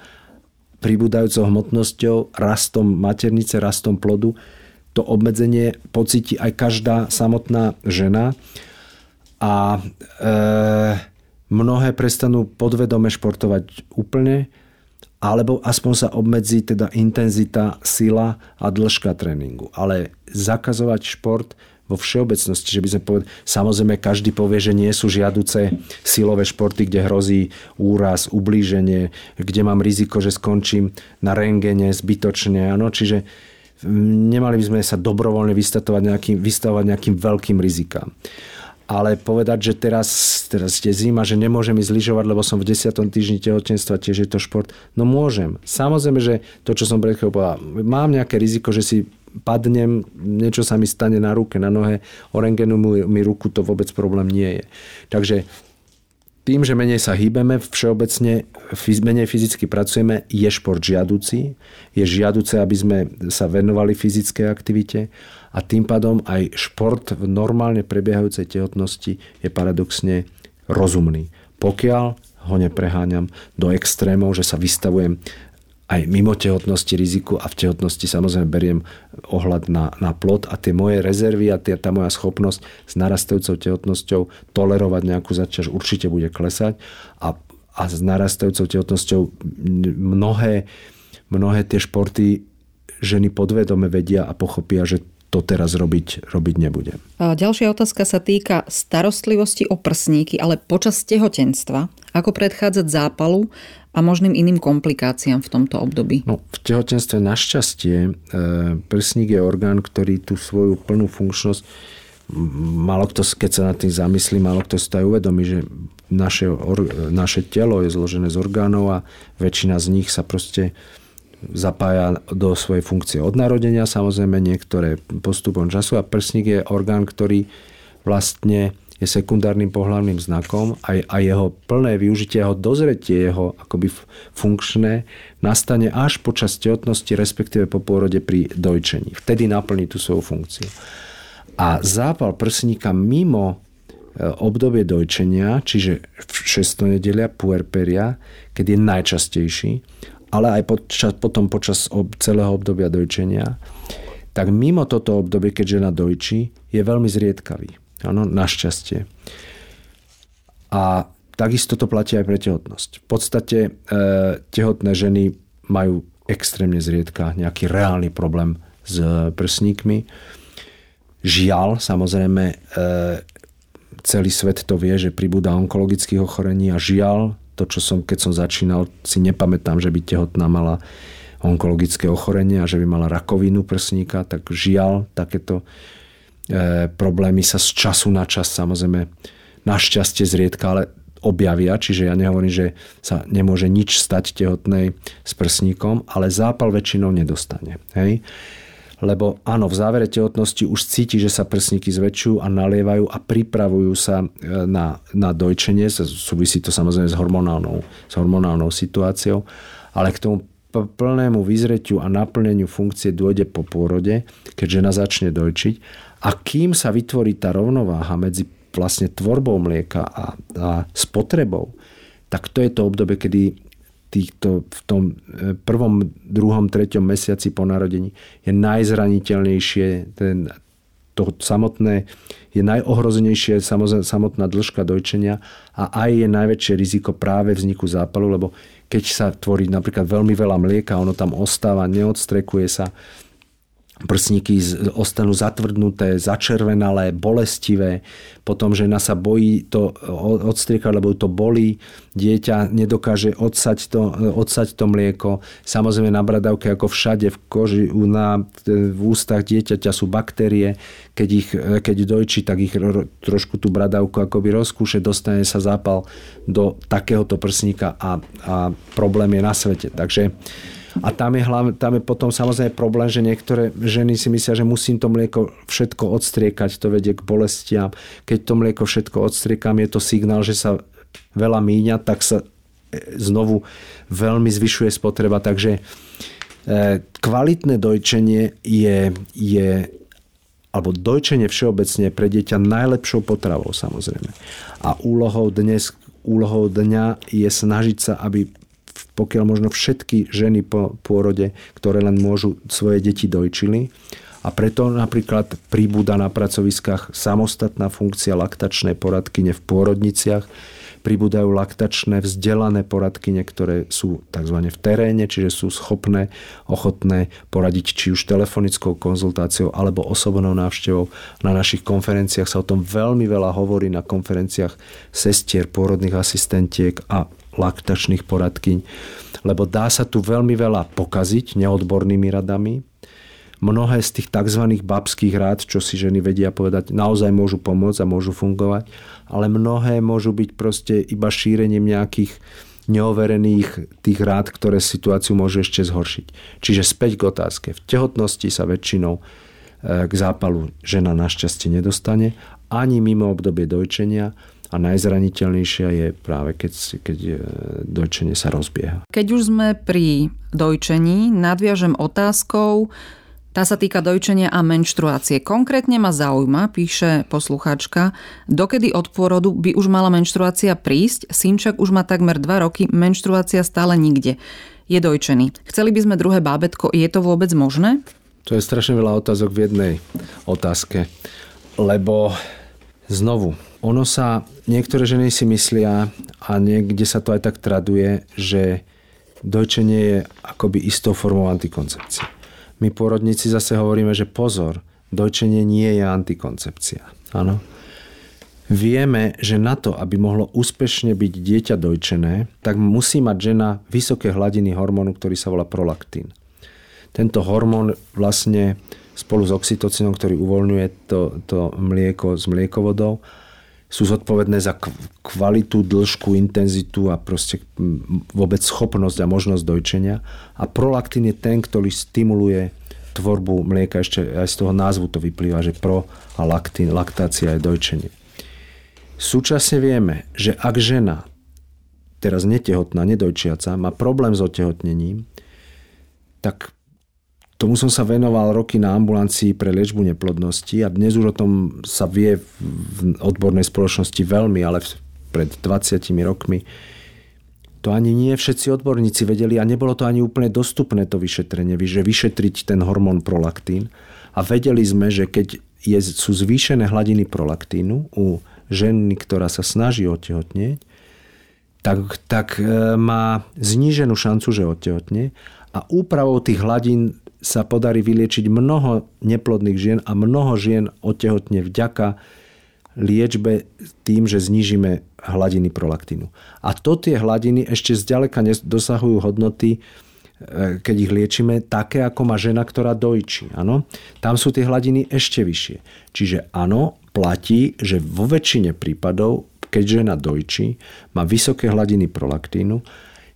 pribúdajúcou hmotnosťou, rastom maternice, rastom plodu, to obmedzenie pocíti aj každá samotná žena a mnohé prestanú podvedome športovať úplne alebo aspoň sa obmedzí teda intenzita, sila a dĺžka tréningu. Ale zakazovať šport vo všeobecnosti, že by sme povedali, samozrejme každý povie, že nie sú žiaduce silové športy, kde hrozí úraz, ublíženie, kde mám riziko, že skončím na rentgene zbytočne. Ano? Čiže nemali by sme sa dobrovoľne vystavovať nejakým veľkým rizikám. Ale povedať, že teraz je zima, že nemôžem ísť lyžovať, lebo som v 10. týždni tehotenstva, tiež je to šport. No môžem. Samozrejme, že to, čo som pred chvíľou povedal, mám nejaké riziko, že si padnem, niečo sa mi stane na ruke, na nohe, orengenu mi ruku, to vôbec problém nie je. Takže tým, že menej sa hýbeme, všeobecne menej fyzicky pracujeme, je šport žiaduci. Je žiaduce, aby sme sa venovali fyzickej aktivite a tým pádom aj šport v normálne prebiehajúcej tehotnosti je paradoxne rozumný. Pokiaľ ho nepreháňam do extrémov, že sa vystavujem aj mimo tehotnosti riziku a v tehotnosti samozrejme beriem ohľad na plod a tie moje rezervy a tá moja schopnosť s narastajúcou tehotnosťou tolerovať nejakú zaťaž určite bude klesať a s narastajúcou tehotnosťou mnohé tie športy ženy podvedome vedia a pochopia, že to teraz robiť nebudem. Ďalšia otázka sa týka starostlivosti o prsníky, ale počas tehotenstva. Ako predchádzať zápalu a možným iným komplikáciám v tomto období? No, v tehotenstve našťastie prsník je orgán, ktorý tú svoju plnú funkčnosť málokto, keď sa nad tým zamyslí, málokto si to aj uvedomí, že naše telo je zložené z orgánov a väčšina z nich sa proste zapája do svojej funkcie od narodenia, samozrejme niektoré postupom času, a prsník je orgán, ktorý vlastne je sekundárnym pohlavným znakom a jeho plné využitie, jeho dozretie, jeho akoby funkčné nastane až počas tehotnosti, respektíve po pôrode pri dojčení. Vtedy naplní tú svoju funkciu. A zápal prsníka mimo obdobie dojčenia, čiže v 6. nedelia puerperia, keď je najčastejší, ale aj počas celého obdobia dojčenia, tak mimo toto obdobie, keď žena dojčí, je veľmi zriedkavý. Áno, našťastie. A takisto to platí aj pre tehotnosť. V podstate tehotné ženy majú extrémne zriedka nejaký reálny problém s prsníkmi. Žiaľ, samozrejme, celý svet to vie, že pribúda onkologických ochorení a žiaľ, to, keď som začínal, si nepamätám, že by tehotná mala onkologické ochorenie a že by mala rakovinu prsníka, tak žiaľ, takéto problémy sa z času na čas, samozrejme, našťastie zriedka, ale objavia. Čiže ja nehovorím, že sa nemôže nič stať tehotnej s prsníkom, ale zápal väčšinou nedostane. Hej? Lebo áno, v závere tehotnosti už cíti, že sa prsníky zväčšujú a nalievajú a pripravujú sa na dojčenie. Súvisí to samozrejme s hormonálnou situáciou, ale k tomu plnému vyzretiu a naplneniu funkcie dôjde po pôrode, keď žena začne dojčiť. A kým sa vytvorí tá rovnováha medzi vlastne tvorbou mlieka a spotrebou, tak to je to obdobie, kedy v tom prvom, druhom, treťom mesiaci po narodení je najzraniteľnejšie, je najohrozenejšie samotná dĺžka dojčenia a aj je najväčšie riziko práve vzniku zápalu, lebo keď sa tvorí napríklad veľmi veľa mlieka, ono tam ostáva, neodstrekuje sa, prsníky ostanú zatvrdnuté, začervenalé, bolestivé. Potom žena sa bojí to odstriekať, lebo to bolí. Dieťa nedokáže odsať to mlieko. Samozrejme na bradavke, ako všade, v koži, v ústach dieťaťa sú baktérie. Keď dojčí, tak ich trošku tú bradavku akoby rozkúše, dostane sa zápal do takéhoto prsníka a problém je na svete. Takže a tam je potom samozrejme problém, že niektoré ženy si myslia, že musím to mlieko všetko odstriekať, to vedie k bolestiam. Keď to mlieko všetko odstriekam, je to signál, že sa veľa míňa, tak sa znovu veľmi zvyšuje spotreba. Takže kvalitné dojčenie alebo dojčenie všeobecne pre dieťa najlepšou potravou, samozrejme. A úlohou dňa je snažiť sa, aby pokiaľ možno všetky ženy po pôrode, ktoré len môžu, svoje deti dojčili. A preto napríklad pribúda na pracoviskách samostatná funkcia laktačnej poradkyne v pôrodniciach. Pribúdajú laktačné vzdelané poradkyne, ktoré sú tzv. V teréne, čiže sú schopné, ochotné poradiť či už telefonickou konzultáciou alebo osobnou návštevou. Na našich konferenciách sa o tom veľmi veľa hovorí, na konferenciách sestier, pôrodných asistentiek a laktačných poradkyň, lebo dá sa tu veľmi veľa pokaziť neodbornými radami. Mnohé z tých tzv. Babských rád, čo si ženy vedia povedať, naozaj môžu pomôcť a môžu fungovať, ale mnohé môžu byť proste iba šírením nejakých neoverených tých rád, ktoré situáciu môžu ešte zhoršiť. Čiže späť k otázke. V tehotnosti sa väčšinou k zápalu žena našťastie nedostane, ani mimo obdobie dojčenia, a najzraniteľnejšia je práve, keď dojčenie sa rozbieha. Keď už sme pri dojčení, nadviažem otázkou. Tá sa týka dojčenia a menštruácie. Konkrétne ma zaujíma, píše poslucháčka, dokedy od pôrodu by už mala menštruácia prísť. Synčak už má takmer 2 roky, menštruácia stále nikde. Je dojčený. Chceli by sme druhé bábätko. Je to vôbec možné? To je strašne veľa otázok v jednej otázke. Lebo znovu, ono sa, niektoré ženy si myslia a niekde sa to aj tak traduje, že dojčenie je akoby istou formou antikoncepcie. My pôrodníci zase hovoríme, že pozor, Dojčenie nie je antikoncepcia. Áno. Vieme, že na to, aby mohlo úspešne byť dieťa dojčené, tak musí mať žena vysoké hladiny hormónu, ktorý sa volá prolaktín. Tento hormón vlastne spolu s oxytocínom, ktorý uvoľňuje to mlieko s mliekovodou, sú zodpovedné za kvalitu, dĺžku, intenzitu a proste vôbec schopnosť a možnosť dojčenia. A prolaktín je ten, ktorý stimuluje tvorbu mlieka. Ešte aj z toho názvu to vyplýva, že pro a laktín, laktácia je dojčenie. Súčasne vieme, že ak žena, teraz netehotná, nedojčiaca, má problém s otehotnením, tak tomu som sa venoval roky na ambulancii pre liečbu neplodnosti a dnes už o tom sa vie v odbornej spoločnosti veľmi, ale pred 20 rokmi to ani nie všetci odborníci vedeli a nebolo to ani úplne dostupné to vyšetrenie, že vyšetriť ten hormón prolaktín. A vedeli sme, že keď sú zvýšené hladiny prolaktínu u ženy, ktorá sa snaží otehotnieť, tak má zníženú šancu, že otehotnie, a úpravou tých hladín sa podarí vyliečiť mnoho neplodných žien a mnoho žien otehotne vďaka liečbe tým, že znížime hladiny prolaktínu. A to tie hladiny ešte zďaleka dosahujú hodnoty, keď ich liečíme, také ako má žena, ktorá dojčí. Áno? Tam sú tie hladiny ešte vyššie. Čiže áno, platí, že vo väčšine prípadov, keď žena dojčí, má vysoké hladiny prolaktínu,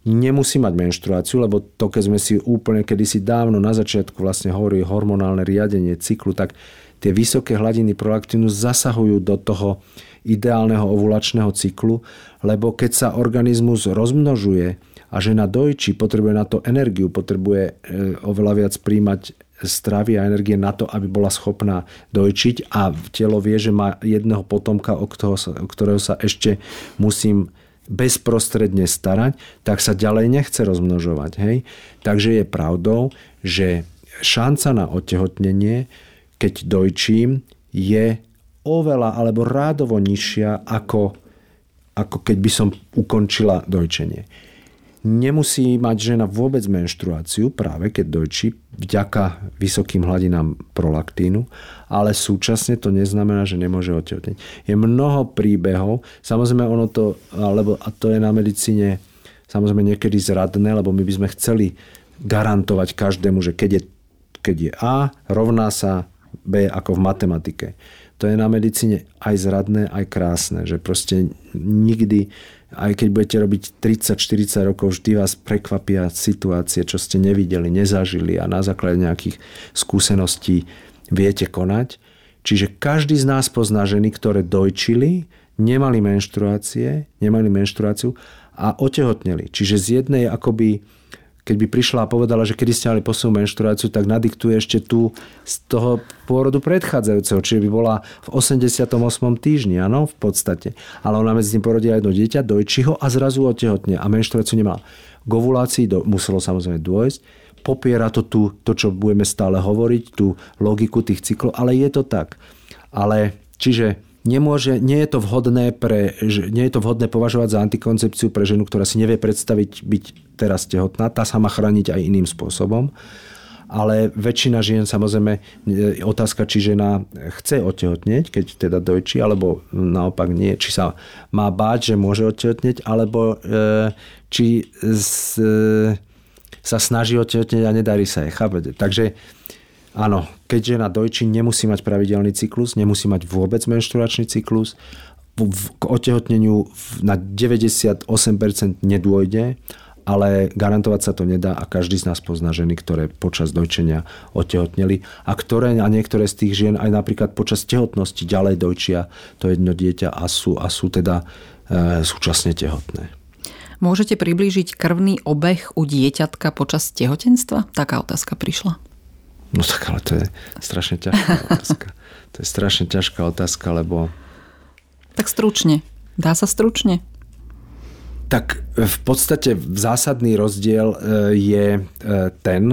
nemusí mať menštruáciu, lebo to, keď sme si úplne kedysi dávno na začiatku vlastne hovorili hormonálne riadenie cyklu, tak tie vysoké hladiny prolaktínu zasahujú do toho ideálneho ovulačného cyklu, lebo keď sa organizmus rozmnožuje a žena dojčí, potrebuje na to energiu, potrebuje oveľa viac príjmať stravy a energie na to, aby bola schopná dojčiť, a telo vie, že má jedného potomka, o ktorého sa ešte musím bezprostredne starať, tak sa ďalej nechce rozmnožovať. Hej? Takže je pravdou, že šanca na otehotnenie, keď dojčím, je oveľa alebo rádovo nižšia, ako keď by som ukončila dojčenie. Nemusí mať žena vôbec menštruáciu, práve keď dojčí, vďaka vysokým hladinám prolaktínu, ale súčasne to neznamená, že nemôže otehotneť. Je mnoho príbehov, samozrejme ono to, alebo a to je na medicíne samozrejme niekedy zradné, lebo my by sme chceli garantovať každému, že keď je A, rovná sa B ako v matematike. To je na medicíne aj zradné, aj krásne, že proste nikdy, aj keď budete robiť 30-40 rokov, vždy vás prekvapia situácie, čo ste nevideli, nezažili, a na základe nejakých skúseností viete konať. Čiže každý z nás pozná ženy, ktoré dojčili, nemali menštruáciu a otehotneli. Čiže z jednej akoby, keď by prišla a povedala, že kedy ste mali poslednú menštruáciu, tak nadiktuje ešte tu z toho pôrodu predchádzajúceho, čiže by bola v 88. týždni, áno, v podstate. Ale ona medzi tým porodila jedno dieťa, dojčí ho a zrazu otehotne a menštruáciu nemala. K ovulácii muselo samozrejme dôjsť. Popiera to to, čo budeme stále hovoriť, tú logiku tých cyklov, ale je to tak. Ale čiže nie je to vhodné považovať za antikoncepciu pre ženu, ktorá si nevie predstaviť byť teraz tehotná. Tá sa má chrániť aj iným spôsobom. Ale väčšina žien, samozrejme, otázka, či žena chce otehotnieť, keď teda dojčí, alebo naopak nie. Či sa má báť, že môže otehotnieť, alebo či sa snaží otehotnieť a nedarí sa jej. Chápete? Takže áno, keď žena dojčí, nemusí mať pravidelný cyklus, nemusí mať vôbec menštruačný cyklus, k otehotneniu na 98% nedôjde, ale garantovať sa to nedá a každý z nás pozná ženy, ktoré počas dojčenia otehotneli a niektoré z tých žien aj napríklad počas tehotnosti ďalej dojčia to jedno dieťa a sú teda súčasne tehotné. Môžete priblížiť krvný obeh u dieťatka počas tehotenstva? Taká otázka prišla. No tak, ale to je strašne ťažká otázka. Lebo... Tak stručne. Dá sa stručne? Tak v podstate zásadný rozdiel je ten,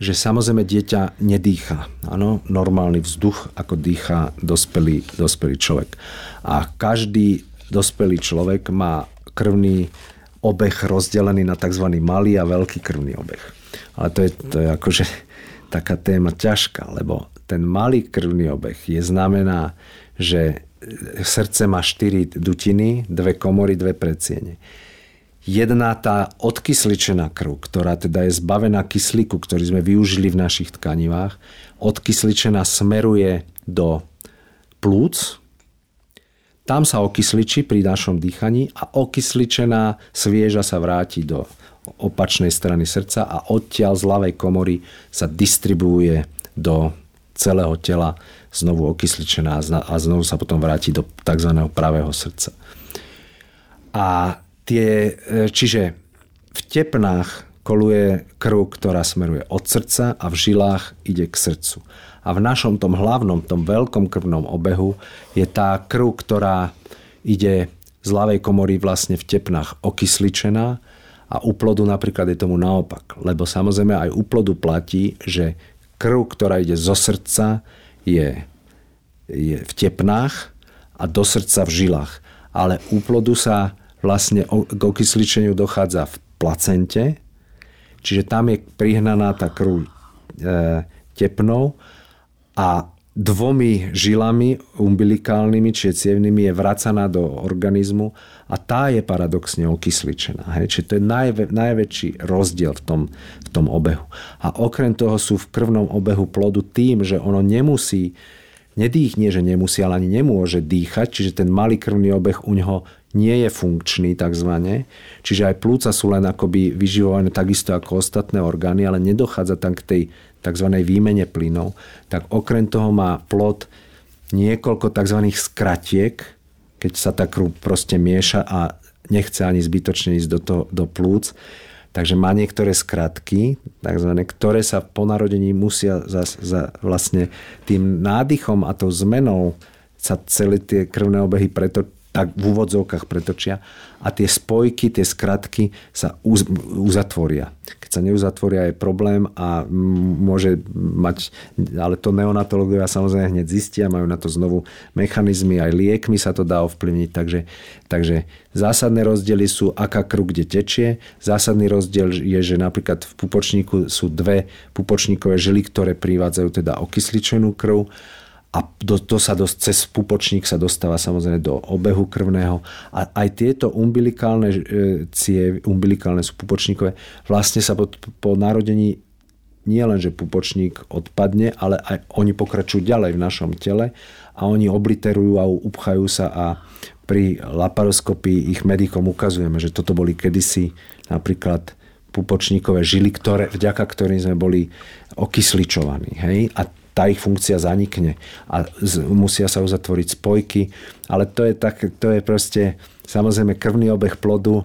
že samozrejme dieťa nedýchá. Áno, normálny vzduch, ako dýchá dospelý človek. A každý dospelý človek má krvný obeh rozdelený na tzv. malý a veľký krvný obeh. Ale to je akože... taká téma ťažká, lebo ten malý krvný obeh znamená, že srdce má 4 dutiny, 2 komory, 2 predsiene. Jedna tá odkysličená krv, ktorá teda je zbavená kyslíku, ktorý sme využili v našich tkanivách, odkysličená smeruje do plúc, tam sa okysličí pri našom dýchaní a okysličená svieža sa vráti do opačnej strany srdca a odtiaľ z ľavej komory sa distribuuje do celého tela znovu okysličená a znovu sa potom vráti do tzv. Pravého srdca. A čiže v tepnách koluje krv, ktorá smeruje od srdca a v žilách ide k srdcu. A v našom tom hlavnom, tom veľkom krvnom obehu je tá krv, ktorá ide z ľavej komory vlastne v tepnách okysličená a u plodu napríklad je tomu naopak. Lebo samozrejme aj u plodu platí, že krv, ktorá ide zo srdca je v tepnách a do srdca v žilách. Ale u plodu sa vlastne k okysličeniu dochádza v placente, čiže tam je prihnaná tá krv tepnou a 2 žilami umbilikálnymi, čiže cievnymi je vracaná do organizmu a tá je paradoxne okysličená. Hej? Čiže to je najväčší rozdiel v tom obehu. A okrem toho sú v krvnom obehu plodu tým, že ono nedýchne, ale ani nemôže dýchať, čiže ten malý krvný obeh u neho nie je funkčný takzvané. Čiže aj plúca sú len akoby vyživované takisto ako ostatné orgány, ale nedochádza tam k tej takzvanej výmene plynov, tak okrem toho má plod niekoľko takzvaných skratiek, keď sa tá krv proste mieša a nechce ani zbytočne ísť do plúc. Takže má niektoré skratky, takzvané, ktoré sa po narodení musia za vlastne tým nádychom a tou zmenou sa celé tie krvné obehy tak v úvodzovkách pretočia a tie spojky, tie skratky sa uzatvoria. Keď sa neuzatvoria, je problém a môže mať, ale to neonatológovia samozrejme hneď zistia, majú na to znovu mechanizmy, aj liekmi sa to dá ovplyvniť, takže zásadné rozdiely sú, aká krv kde tečie. Zásadný rozdiel je, že napríklad v pupočníku sú 2 pupočníkové žily, ktoré privádzajú teda okysličenú krv a cez pupočník sa dostáva samozrejme do obehu krvného. A aj tieto umbilikálne cievy, umbilikálne sú pupočníkové, vlastne sa po narodení nie len, že pupočník odpadne, ale aj oni pokračujú ďalej v našom tele a oni obliterujú a upchajú sa a pri laparoskopii ich medikom ukazujeme, že toto boli kedysi napríklad pupočníkové žily, vďaka ktorým sme boli okysličovaní. Hej? A tá ich funkcia zanikne a musia sa uzatvoriť spojky, ale to je proste samozrejme krvný obeh plodu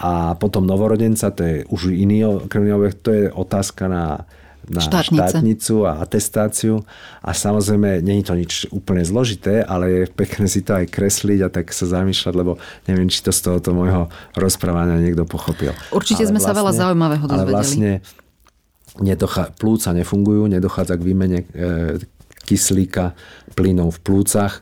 a potom novorodenca, to je už iný krvný obeh, to je otázka na štátnicu a atestáciu a samozrejme nie je to nič úplne zložité, ale je pekné si to aj kresliť a tak sa zamýšľať, lebo neviem, či to z tohoto môjho rozprávania niekto pochopil. Určite ale sme vlastne sa veľa zaujímavého dozvedeli. Ale vlastne plúca nefungujú, nedochádza k výmene kyslíka plynov v plúcach,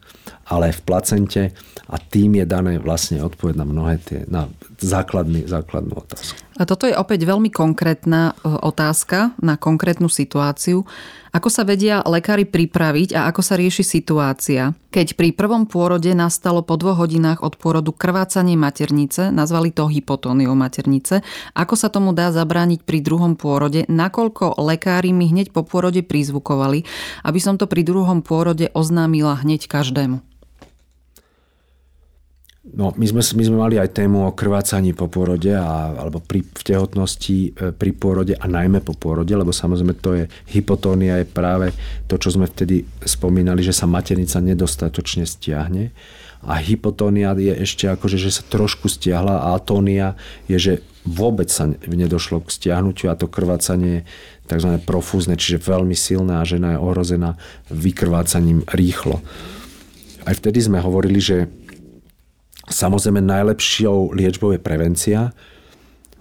ale v placente a tým je dané vlastne odpoveď na mnohé na základnú otázku. A toto je opäť veľmi konkrétna otázka na konkrétnu situáciu. Ako sa vedia lekári pripraviť a ako sa rieši situácia? Keď pri prvom pôrode nastalo po 2 hodinách od pôrodu krvácanie maternice, nazvali to hypotóniou maternice, ako sa tomu dá zabrániť pri druhom pôrode, nakoľko lekári mi hneď po pôrode prizvukovali, aby som to pri druhom pôrode oznámila hneď každému? No, my sme mali aj tému o krvácaní po pôrode alebo v tehotnosti pri pôrode a najmä po pôrode, lebo samozrejme hypotónia je práve to, čo sme vtedy spomínali, že sa maternica nedostatočne stiahne a hypotónia je ešte akože, že sa trošku stiahla a atónia je, že vôbec sa nedošlo k stiahnutiu a to krvácanie je takzvané profúzne, čiže veľmi silné a žena je ohrozená vykrvácaním rýchlo. Aj vtedy sme hovorili, že samozrejme najlepšou liečbou je prevencia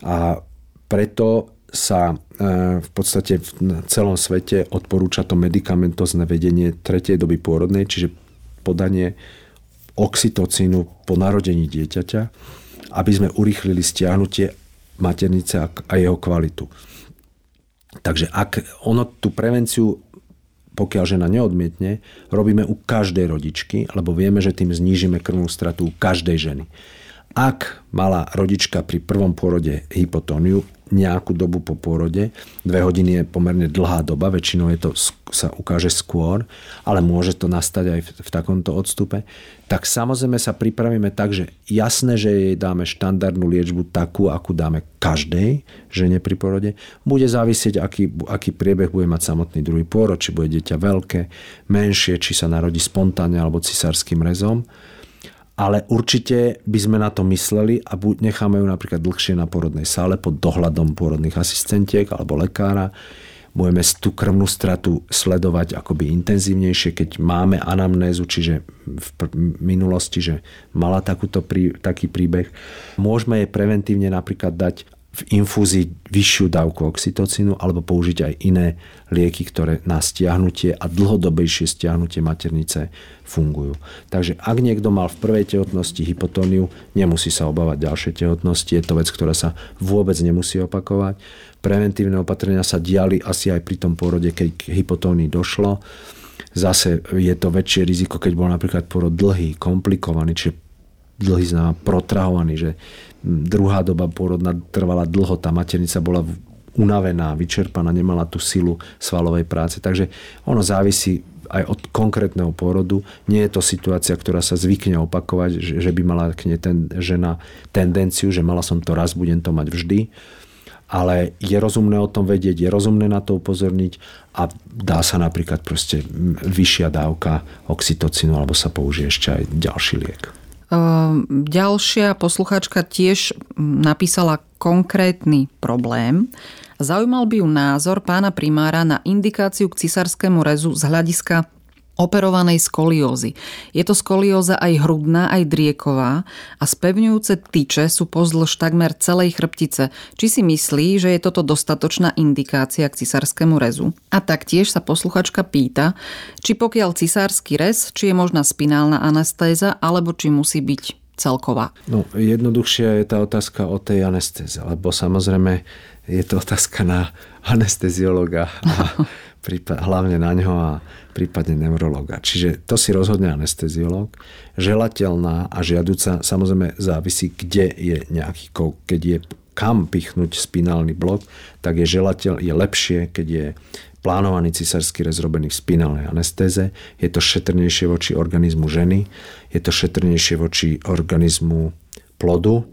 a preto sa v podstate v celom svete odporúča to medikamentozne vedenie 3. doby pôrodnej, čiže podanie oxytocínu po narodení dieťaťa, aby sme urýchlili stiahnutie maternice a jeho kvalitu. Takže ak ono tú prevenciu, pokiaľ žena neodmietne, robíme u každej rodičky, lebo vieme, že tým znížime krvnú stratu u každej ženy. Ak mala rodička pri prvom pôrode hypotóniu nejakú dobu po pôrode, 2 hodiny je pomerne dlhá doba, väčšinou je to, sa ukáže skôr, ale môže to nastať aj v takomto odstupe, tak samozrejme sa pripravíme tak, že jasné, že jej dáme štandardnú liečbu takú, akú dáme každej žene pri pôrode. Bude závisieť, aký priebeh bude mať samotný druhý pôrod, či bude dieťa veľké, menšie, či sa narodí spontánne alebo cisárskym rezom. Ale určite by sme na to mysleli a necháme ju napríklad dlhšie na porodnej sále pod dohľadom porodných asistentiek alebo lekára. Budeme tú krvnú stratu sledovať akoby intenzívnejšie, keď máme anamnézu, čiže v minulosti, že mala taký príbeh. Môžeme jej preventívne napríklad dať v infúzii vyššiu dávku oxytocínu alebo použiť aj iné lieky, ktoré na stiahnutie a dlhodobejšie stiahnutie maternice fungujú. Takže ak niekto mal v prvej tehotnosti hypotóniu, nemusí sa obávať ďalšej tehotnosti. Je to vec, ktorá sa vôbec nemusí opakovať. Preventívne opatrenia sa diali asi aj pri tom pôrode, keď k hypotónii došlo. Zase je to väčšie riziko, keď bol napríklad pôrod dlhý, komplikovaný, čiže dlhý znamená protrahovaný, že druhá doba pôrodná trvala dlho, tá maternica bola unavená, vyčerpaná, nemala tú silu svalovej práce. Takže ono závisí aj od konkrétneho pôrodu. Nie je to situácia, ktorá sa zvykne opakovať, že by mala k nej žena tendenciu, že mala som to raz, budem to mať vždy. Ale je rozumné o tom vedieť, je rozumné na to upozorniť a dá sa napríklad proste vyššia dávka oxytocínu alebo sa použije ešte aj ďalší liek. Ďalšia poslucháčka tiež napísala konkrétny problém. Zaujímal by ju názor pána primára na indikáciu k cisárskému rezu z hľadiska operovanej skoliózy. Je to skolióza aj hrudná, aj drieková a spevňujúce tyče sú pozdĺž takmer celej chrbtice. Či si myslí, že je toto dostatočná indikácia k cisárskému rezu? A taktiež sa posluchačka pýta, či pokiaľ cisársky rez, či je možná spinálna anestéza, alebo či musí byť celková. No, jednoduchšia je tá otázka o tej anestéze, lebo samozrejme je to otázka na anesteziologa a hlavne na ňo a prípadne neurologa. Čiže to si rozhodne anesteziolog. Želateľná a žiaduca samozrejme závisí, kde je nejaký kov. Keď je kam pichnúť spinálny blok, tak je lepšie, keď je plánovaný cisársky rez robený v spinálnej anestéze. Je to šetrnejšie voči organizmu ženy, je to šetrnejšie voči organizmu plodu,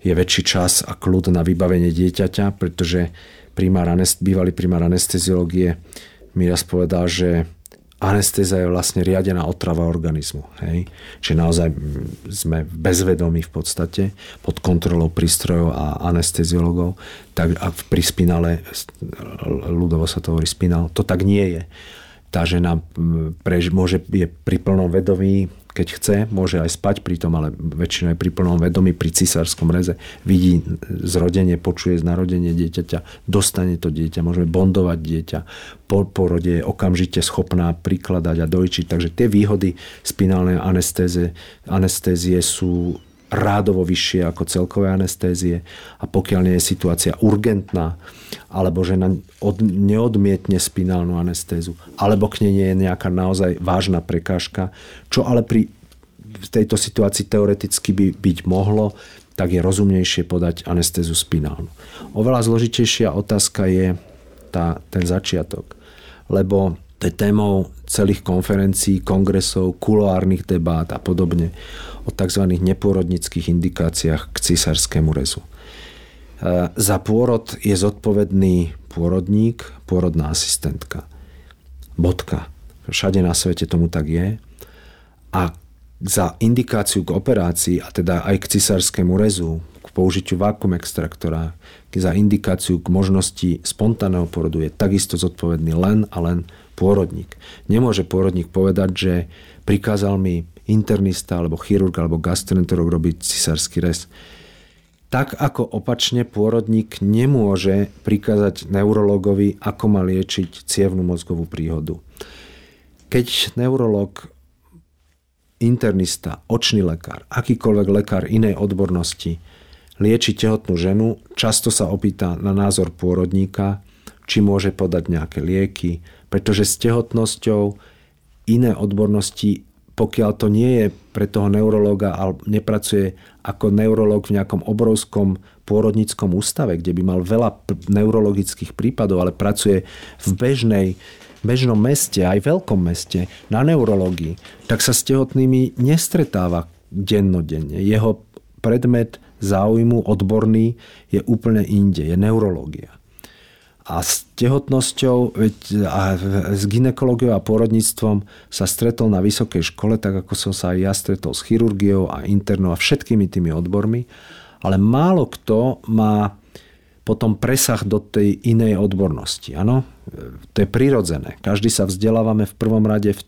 je väčší čas a kľud na vybavenie dieťaťa, pretože bývalý primár anesteziológie mi raz povedal, že anestéza je vlastne riadená otrava organizmu. Hej? Čiže naozaj sme bezvedomí v podstate pod kontrolou prístrojov a anesteziológov. Tak a pri spinále, ľudovo sa to hovorí spinál, to tak nie je. Tá žena je pri plnom vedomí, keď chce, môže aj spať pri tom, ale väčšinou je pri plnom vedomí pri cisárskom reze. Vidí zrodenie, počuje narodenie dieťaťa, dostane to dieťa, môžeme bondovať dieťa. Po porode je okamžite schopná prikladať a dojčiť. Takže tie výhody spinálnej anestézie sú rádovo vyššie ako celkové anestézie a pokiaľ nie je situácia urgentná, alebo žena neodmietne spinálnu anestézu, alebo k nej nie je nejaká naozaj vážna prekážka, čo ale pri tejto situácii teoreticky by byť mohlo, tak je rozumnejšie podať anestézu spinálnu. Oveľa zložitejšia otázka je ten začiatok, lebo to je témou celých konferencií, kongresov, kuloárnych debát a podobne o tzv. Nepôrodnických indikáciách k cisárskému rezu. Za pôrod je zodpovedný pôrodník, pôrodná asistentka. Bodka. Všade na svete tomu tak je. A za indikáciu k operácii, a teda aj k cisárskému rezu, k použitiu vakuum extraktora, za indikáciu k možnosti spontánneho pôrodu je takisto zodpovedný len a len pôrodník. Nemôže pôrodník povedať, že prikázal mi internista, alebo chirurg, alebo gastroenterológ robiť cisársky rez. Tak ako opačne pôrodník nemôže prikázať neurologovi, ako má liečiť cievnu mozgovú príhodu. Keď neurolog, internista, očný lekár, akýkoľvek lekár inej odbornosti lieči tehotnú ženu, často sa opýta na názor pôrodníka, či môže podať nejaké lieky, pretože s tehotnosťou iné odbornosti, pokiaľ to nie je pre toho neurológa a nepracuje ako neurológ v nejakom obrovskom pôrodníckom ústave, kde by mal veľa neurologických prípadov, ale pracuje v bežnom meste, aj veľkom meste, na neurológii, tak sa s tehotnými nestretáva dennodenne. Jeho predmet záujmu odborný je úplne inde, je neurológia. A s tehotnosťou a s gynekológiou a pôrodníctvom sa stretol na vysokej škole, tak ako som sa aj ja stretol s chirurgiou a internou a všetkými tými odbormi. Ale málo kto má potom presah do tej inej odbornosti. Áno, to je prirodzené. Každý sa vzdelávame v prvom rade v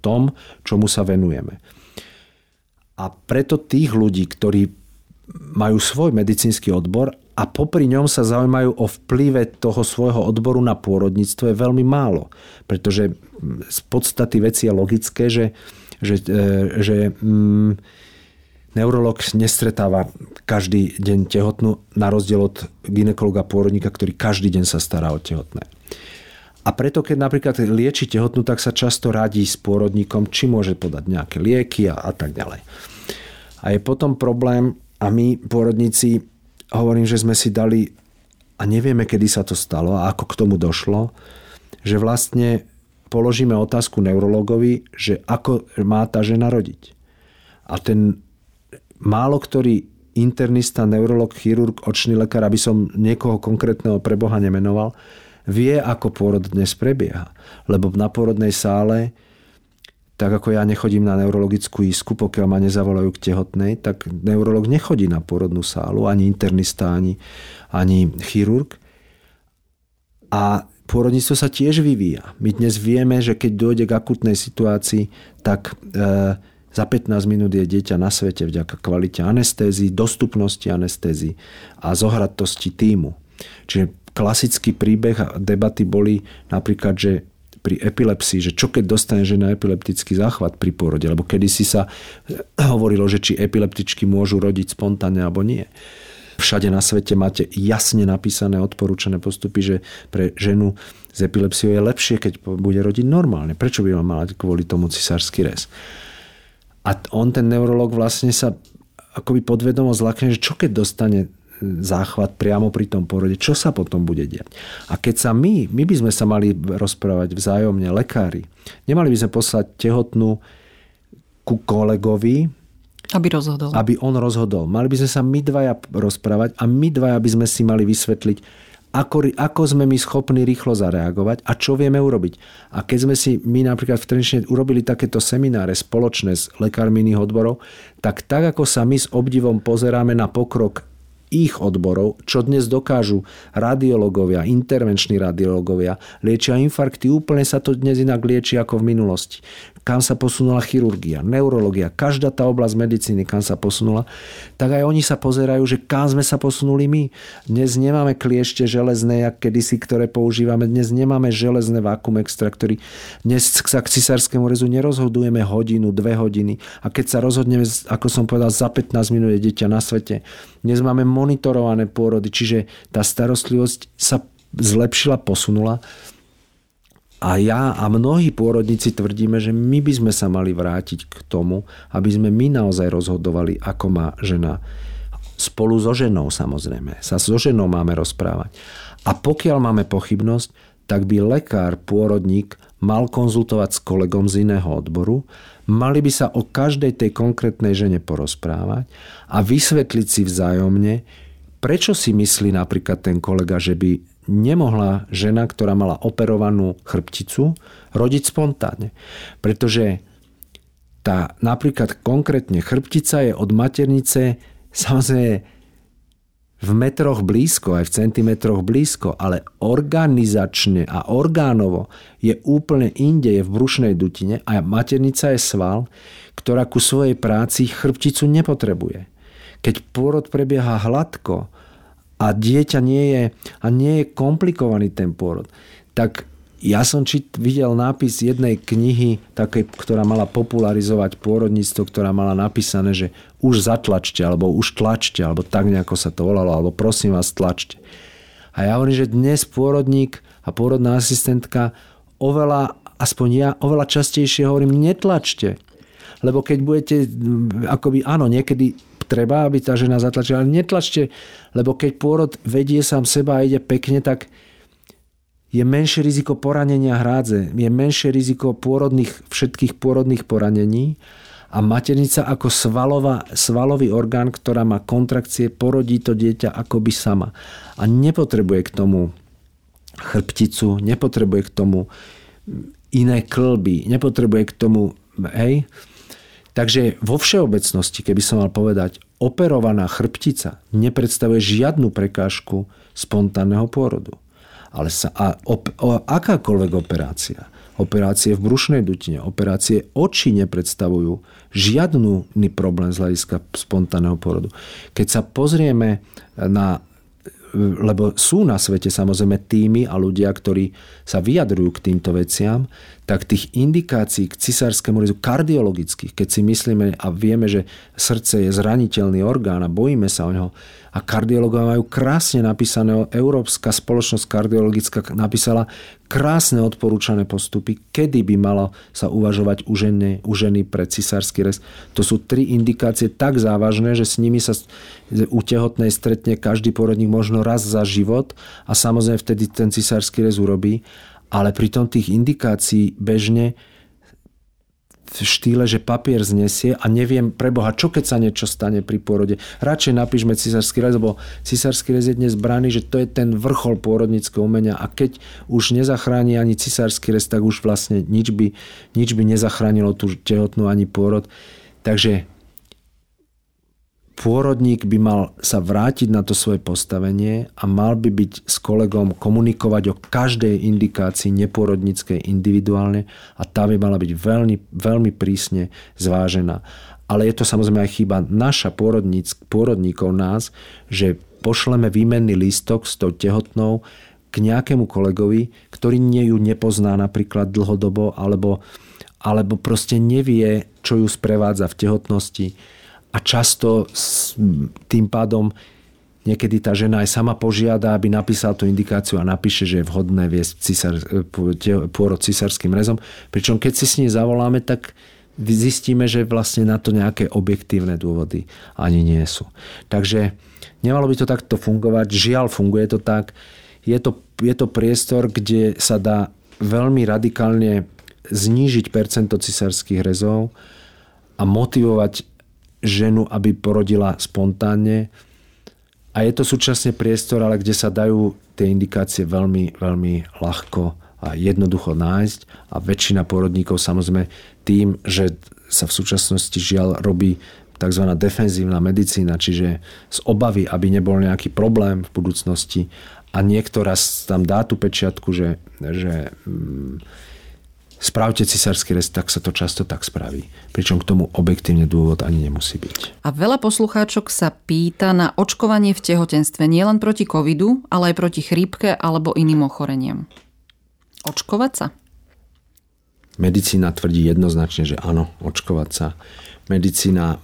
tom, čomu sa venujeme. A preto tých ľudí, ktorí majú svoj medicínsky odbor a popri ňom sa zaujímajú o vplyve toho svojho odboru na pôrodníctvo, je veľmi málo. Pretože z podstaty veci je logické, že neurológ nestretáva každý deň tehotnú, na rozdiel od gynekológa pôrodníka, ktorý každý deň sa stará o tehotné. A preto, keď napríklad lieči tehotnú, tak sa často radí s pôrodníkom, či môže podať nejaké lieky a tak ďalej. A je potom problém, a my pôrodníci, hovorím, že sme si dali, a nevieme, kedy sa to stalo a ako k tomu došlo, že vlastne položíme otázku neurologovi, že ako má tá žena rodiť. A ten málo ktorý internista, neurolog, chirurg, očný lekár, aby som niekoho konkrétneho pre Boha nemenoval, vie, ako pôrod dnes prebieha. Lebo na pôrodnej sále, tak ako ja nechodím na neurologickú izku, pokiaľ ma nezavolajú k tehotnej, tak neurolog nechodí na pôrodnú sálu, ani internista, ani chirurg. A pôrodníctvo sa tiež vyvíja. My dnes vieme, že keď dôjde k akutnej situácii, tak za 15 minút je dieťa na svete vďaka kvalite anestézii, dostupnosti anestézii a zohratosti tímu. Čiže klasický príbeh a debaty boli napríklad, že pri epilepsii, že čo keď dostane žena epileptický záchvat pri pôrode, lebo kedysi sa hovorilo, že či epileptičky môžu rodiť spontánne alebo nie. Všade na svete máte jasne napísané odporúčané postupy, že pre ženu s epilepsiou je lepšie, keď bude rodiť normálne. Prečo by mala kvôli tomu cisársky rez? A on, ten neurológ, vlastne sa akoby podvedomo zlakne, že čo keď dostane záchvat priamo pri tom porode, čo sa potom bude diať. A keď sa my by sme sa mali rozprávať vzájomne, lekári, nemali by sme poslať tehotnú ku kolegovi, aby on rozhodol. Mali by sme sa my dvaja rozprávať a my dvaja by sme si mali vysvetliť, ako sme my schopní rýchlo zareagovať a čo vieme urobiť. A keď sme si my napríklad v Trenčine urobili takéto semináre spoločné s lekármi iných odborov, tak ako sa my s obdivom pozeráme na pokrok ich odborov, čo dnes dokážu radiológovia, intervenční radiológovia, liečia infarkty, úplne sa to dnes inak lieči ako v minulosti. Kam sa posunula chirurgia, neurológia, každá tá oblasť medicíny, kam sa posunula, tak aj oni sa pozerajú, že kam sme sa posunuli my. Dnes nemáme kliešte železné, jak kedysi, ktoré používame, dnes nemáme železné vákuum extraktory, dnes sa k cisárskému rezu nerozhodujeme hodinu, 2 hodiny a keď sa rozhodneme, ako som povedal, za 15 minút je dieťa na svete. Dnes máme monitorované pôrody, čiže tá starostlivosť sa zlepšila, posunula. A ja a mnohí pôrodníci tvrdíme, že my by sme sa mali vrátiť k tomu, aby sme my naozaj rozhodovali, ako má žena. Spolu so ženou, samozrejme. Sa so ženou máme rozprávať. A pokiaľ máme pochybnosť, tak by lekár, pôrodník mal konzultovať s kolegom z iného odboru. Mali by sa o každej tej konkrétnej žene porozprávať a vysvetliť si vzájomne, prečo si myslí napríklad ten kolega, že by nemohla žena, ktorá mala operovanú chrbticu, rodiť spontánne. Pretože tá napríklad konkrétne chrbtica je od maternice samozrejme v metroch blízko, aj v centimetroch blízko, ale organizačne a orgánovo je úplne inde, je v brušnej dutine a maternica je sval, ktorá ku svojej práci chrbticu nepotrebuje. Keď pôrod prebieha hladko, a dieťa nie je komplikovaný ten pôrod. Tak ja som videl nápis jednej knihy, takej, ktorá mala popularizovať pôrodníctvo, ktorá mala napísané, že už zatlačte, alebo už tlačte, alebo tak nejako sa to volalo, alebo prosím vás tlačte. A ja hovorím, že dnes pôrodník a a pôrodná asistentka oveľa, aspoň ja, oveľa častejšie hovorím, netlačte. Lebo keď budete, akoby áno, niekedy treba, aby tá žena zatlačila, ale netlačte, lebo keď pôrod vedie sám seba a ide pekne, tak je menšie riziko poranenia hrádze, je menšie riziko všetkých pôrodných poranení a maternica ako svalový orgán, ktorá má kontrakcie, porodí to dieťa akoby sama. A nepotrebuje k tomu chrbticu, nepotrebuje k tomu iné kĺby, nepotrebuje k tomu, hej. Takže vo všeobecnosti, keby som mal povedať, operovaná chrbtica nepredstavuje žiadnu prekážku spontánneho pôrodu. Ale akákoľvek operácie v brušnej dutine, operácie očí nepredstavujú žiadny problém z hľadiska spontánneho pôrodu. Keď sa pozrieme na, lebo sú na svete samozrejme týmy a ľudia, ktorí sa vyjadrujú k týmto veciam, tak tých indikácií k cisárskému riziku kardiologických, keď si myslíme a vieme, že srdce je zraniteľný orgán a bojíme sa o neho, a kardiológovia majú krásne napísané, Európska spoločnosť kardiologická napísala krásne odporúčané postupy, kedy by malo sa uvažovať u ženy pre cisársky rez. To sú tri indikácie tak závažné, že s nimi sa u tehotnej stretne každý porodník možno raz za život a samozrejme vtedy ten cisársky rez urobí. Ale pritom tých indikácií bežne v štýle, že papier znesie a neviem preboha, čo keď sa niečo stane pri pôrode. Radšej napíšme cisársky rez, lebo cisársky rez je dnes braný, že to je ten vrchol pôrodníckeho umenia a keď už nezachráni ani cisársky rez, tak už vlastne nič by nezachránilo tú tehotnú ani pôrod. Takže pôrodník by mal sa vrátiť na to svoje postavenie a mal by byť s kolegom komunikovať o každej indikácii nepôrodníckej individuálne a tá by mala byť veľmi, veľmi prísne zvážená. Ale je to samozrejme aj chyba naša pôrodníkov nás, že pošleme výmenný lístok s tou tehotnou k nejakému kolegovi, ktorý ju nepozná napríklad dlhodobo alebo proste nevie, čo ju sprevádza v tehotnosti. A často tým pádom niekedy tá žena aj sama požiada, aby napísala tú indikáciu a napíše, že je vhodné viesť pôrod cisárskym rezom. Pričom keď si s nej zavoláme, tak zistíme, že vlastne na to nejaké objektívne dôvody ani nie sú. Takže nemalo by to takto fungovať. Žiaľ, funguje to tak. Je to priestor, kde sa dá veľmi radikálne znížiť percento cisárskych rezov a motivovať ženu, aby porodila spontánne. A je to súčasne priestor, ale kde sa dajú tie indikácie veľmi, veľmi ľahko a jednoducho nájsť. A väčšina pôrodníkov samozrejme tým, že sa v súčasnosti žiaľ robí tzv. Defenzívna medicína, čiže z obavy, aby nebol nejaký problém v budúcnosti. A niekto raz tam dá tú pečiatku, že spravte cisársky rez, tak sa to často tak spraví. Pričom k tomu objektívne dôvod ani nemusí byť. A veľa poslucháčok sa pýta na očkovanie v tehotenstve nielen proti covidu, ale aj proti chrípke alebo iným ochoreniam. Očkovať sa? Medicína tvrdí jednoznačne, že áno, očkovať sa. Medicína,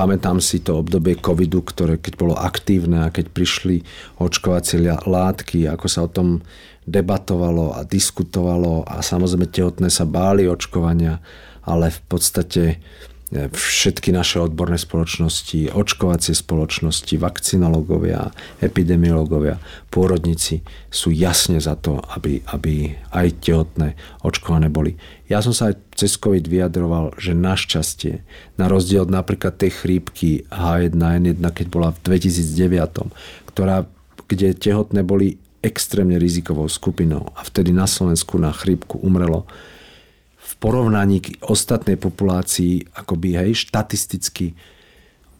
pamätám si to obdobie covidu, ktoré keď bolo aktívne a keď prišli očkovacie látky, ako sa o tom debatovalo a diskutovalo a samozrejme tehotné sa báli očkovania, ale v podstate všetky naše odborné spoločnosti, očkovacie spoločnosti, vakcinológovia, epidemiológovia, pôrodníci sú jasne za to, aby aj tehotné očkované boli. Ja som sa aj cez COVID vyjadroval, že našťastie, na rozdiel od napríklad tej chrípky H1N1, keď bola v 2009, kde tehotné boli extrémne rizikovou skupinou a vtedy na Slovensku na chrípku umrelo v porovnaní k ostatnej populácii akoby, hej, štatisticky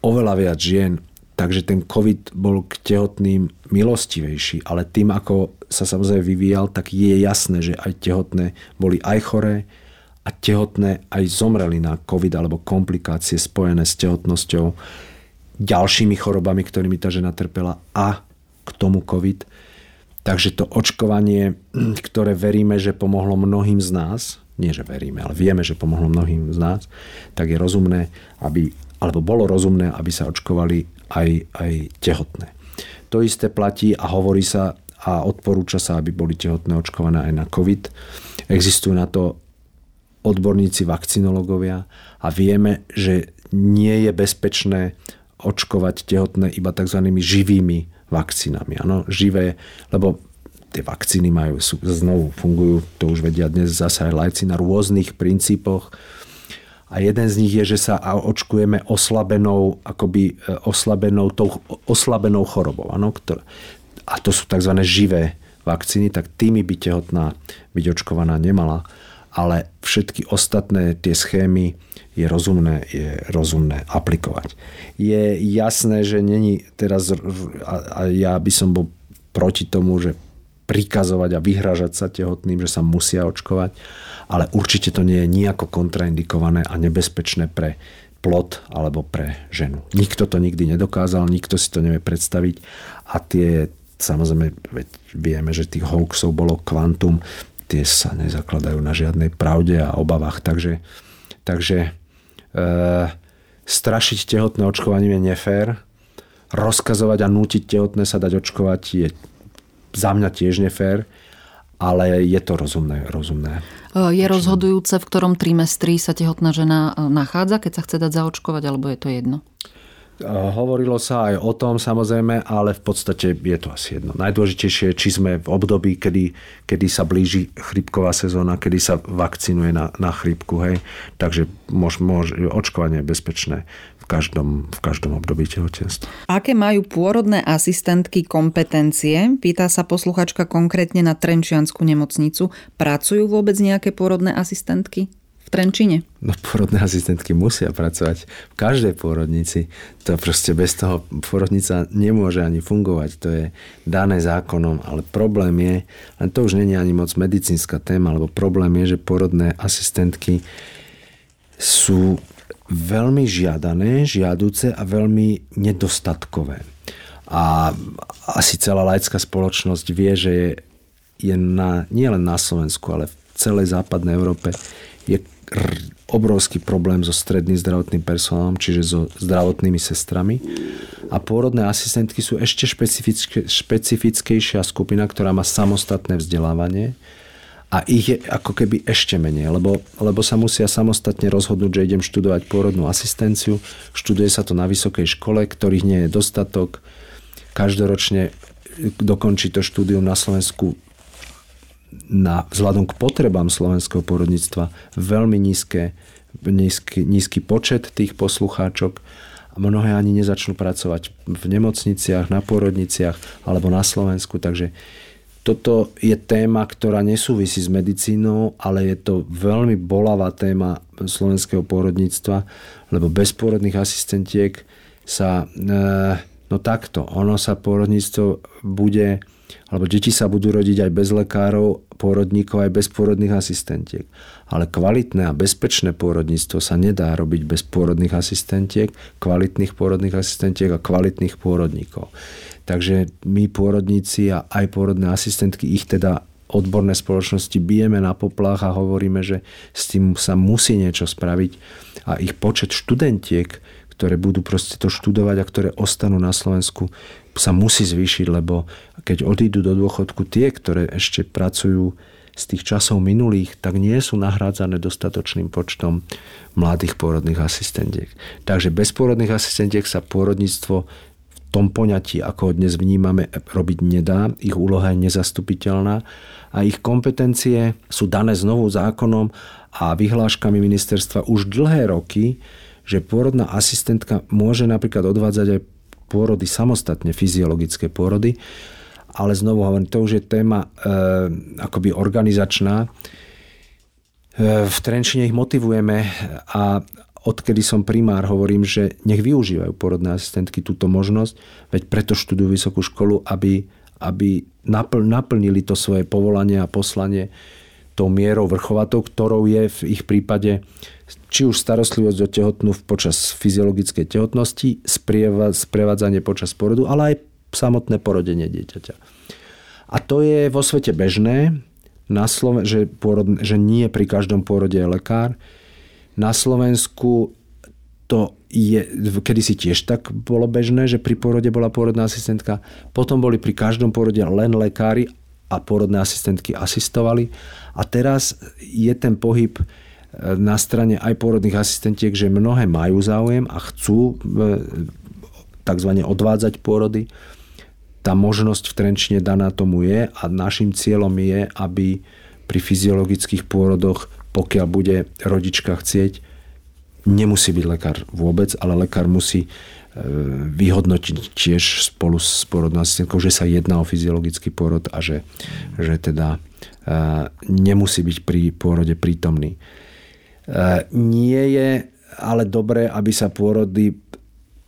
oveľa viac žien. Takže ten COVID bol k tehotným milostivejší, ale tým, ako sa samozrejme vyvíjal, tak je jasné, že aj tehotné boli aj choré a tehotné aj zomreli na COVID alebo komplikácie spojené s tehotnosťou, ďalšími chorobami, ktorými tá žena trpela a k tomu COVID. Takže to očkovanie, ktoré veríme, že pomohlo mnohým z nás, nie že veríme, ale vieme, že pomohlo mnohým z nás, tak je rozumné, aby sa očkovali aj tehotné. To isté platí a hovorí sa a odporúča sa, aby boli tehotné očkované aj na COVID. Existujú na to odborníci, vakcinológovia a vieme, že nie je bezpečné očkovať tehotné iba tzv. Živými vakcínami. Áno, živé, lebo tie vakcíny znovu fungujú, to už vedia dnes zase aj laici, na rôznych princípoch. A jeden z nich je, že sa očkujeme oslabenou chorobou. Ano? A to sú tzv. Živé vakcíny, tak tými by tehotná byť očkovaná nemala. Ale všetky ostatné tie schémy je rozumné aplikovať. Je jasné, že není teraz, a ja by som bol proti tomu, že prikazovať a vyhražať sa tehotným, že sa musia očkovať, ale určite to nie je nejako kontraindikované a nebezpečné pre plod alebo pre ženu. Nikto to nikdy nedokázal, nikto si to nevie predstaviť a tie, samozrejme, vieme, že tých hoaxov bolo kvantum, tie sa nezakladajú na žiadnej pravde a obavách, takže strašiť tehotné očkovaním je nefér, rozkazovať a nútiť tehotné sa dať očkovať je za mňa tiež nefér, ale je to rozumné. Je rozhodujúce, v ktorom trimestri sa tehotná žena nachádza, keď sa chce dať zaočkovať, alebo je to jedno? Hovorilo sa aj o tom, samozrejme, ale v podstate je to asi jedno. Najdôležitejšie je, či sme v období, kedy sa blíži chrípková sezóna, kedy sa vakcinuje na chrípku. Hej? Takže očkovanie je bezpečné v každom období tehotenstva. Aké majú pôrodné asistentky kompetencie? Pýta sa posluchačka konkrétne na Trenčiansku nemocnicu. Pracujú vôbec nejaké pôrodné asistentky v Trenčine? No pôrodné asistentky musia pracovať v každej pôrodnici. To proste bez toho pôrodnica nemôže ani fungovať. To je dané zákonom, ale problém je, ale to už nie je ani moc medicínska téma, lebo problém je, že pôrodné asistentky sú veľmi žiadané, žiaduce a veľmi nedostatkové. A asi celá laická spoločnosť vie, že je nielen na Slovensku, ale v celej západnej Európe je obrovský problém so stredným zdravotným personálom, čiže so zdravotnými sestrami. A pôrodné asistentky sú ešte špecifickejšia skupina, ktorá má samostatné vzdelávanie. A ich je ako keby ešte menej, lebo sa musia samostatne rozhodnúť, že idem študovať pôrodnú asistenciu. Študuje sa to na vysokej škole, ktorých nie je dostatok. Každoročne dokončí to štúdium na Slovensku vzhľadom k potrebám slovenského pôrodníctva veľmi nízky počet tých poslucháčok. Mnohé ani nezačnú pracovať v nemocniciach, na pôrodniciach alebo na Slovensku, takže toto je téma, ktorá nesúvisí s medicínou, ale je to veľmi bolavá téma slovenského pôrodníctva, lebo bez pôrodných asistentiek sa... pôrodníctvo bude... alebo deti sa budú rodiť aj bez lekárov, pôrodníkov, aj bez pôrodných asistentiek. Ale kvalitné a bezpečné pôrodníctvo sa nedá robiť bez pôrodných asistentiek, kvalitných pôrodných asistentiek a kvalitných pôrodníkov. Takže my pôrodníci a aj pôrodné asistentky, ich teda odborné spoločnosti bijeme na poplach a hovoríme, že s tým sa musí niečo spraviť a ich počet študentiek, ktoré budú proste to študovať a ktoré ostanú na Slovensku, sa musí zvýšiť, lebo keď odídu do dôchodku tie, ktoré ešte pracujú z tých časov minulých, tak nie sú nahrádzané dostatočným počtom mladých pôrodných asistentiek. Takže bez pôrodných asistentiek sa pôrodníctvo tom poňatí, ako ho dnes vnímame, robiť nedá. Ich úloha je nezastupiteľná a ich kompetencie sú dané znovu zákonom a vyhláškami ministerstva už dlhé roky, že pôrodná asistentka môže napríklad odvádzať aj pôrody samostatne, fyziologické pôrody, ale znovu hovorím, to už je téma akoby organizačná. V Trenčine ich motivujeme a odkedy som primár, hovorím, že nech využívajú pôrodné asistentky túto možnosť, veď preto študujú vysokú školu, aby naplnili to svoje povolanie a poslanie tou mierou vrchovatou, ktorou je v ich prípade či už starostlivosť o tehotnú počas fyziologickej tehotnosti, sprevádzanie počas porodu, ale aj samotné porodenie dieťaťa. A to je vo svete bežné, že nie pri každom pôrode je lekár. Na Slovensku to kedysi tiež tak bolo bežné, že pri porode bola pôrodná asistentka. Potom boli pri každom porode len lekári a pôrodné asistentky asistovali. A teraz je ten pohyb na strane aj pôrodných asistentiek, že mnohé majú záujem a chcú takzvané odvádzať pôrody. Tá možnosť v Trenčine daná tomu je a našim cieľom je, aby pri fyziologických pôrodoch, pokiaľ bude rodička chcieť, nemusí byť lekár vôbec, ale lekár musí vyhodnotiť tiež spolu s pôrodnou asistentkou, že sa jedná o fyziologický pôrod a že teda nemusí byť pri pôrode prítomný. Nie je ale dobré, aby sa pôrody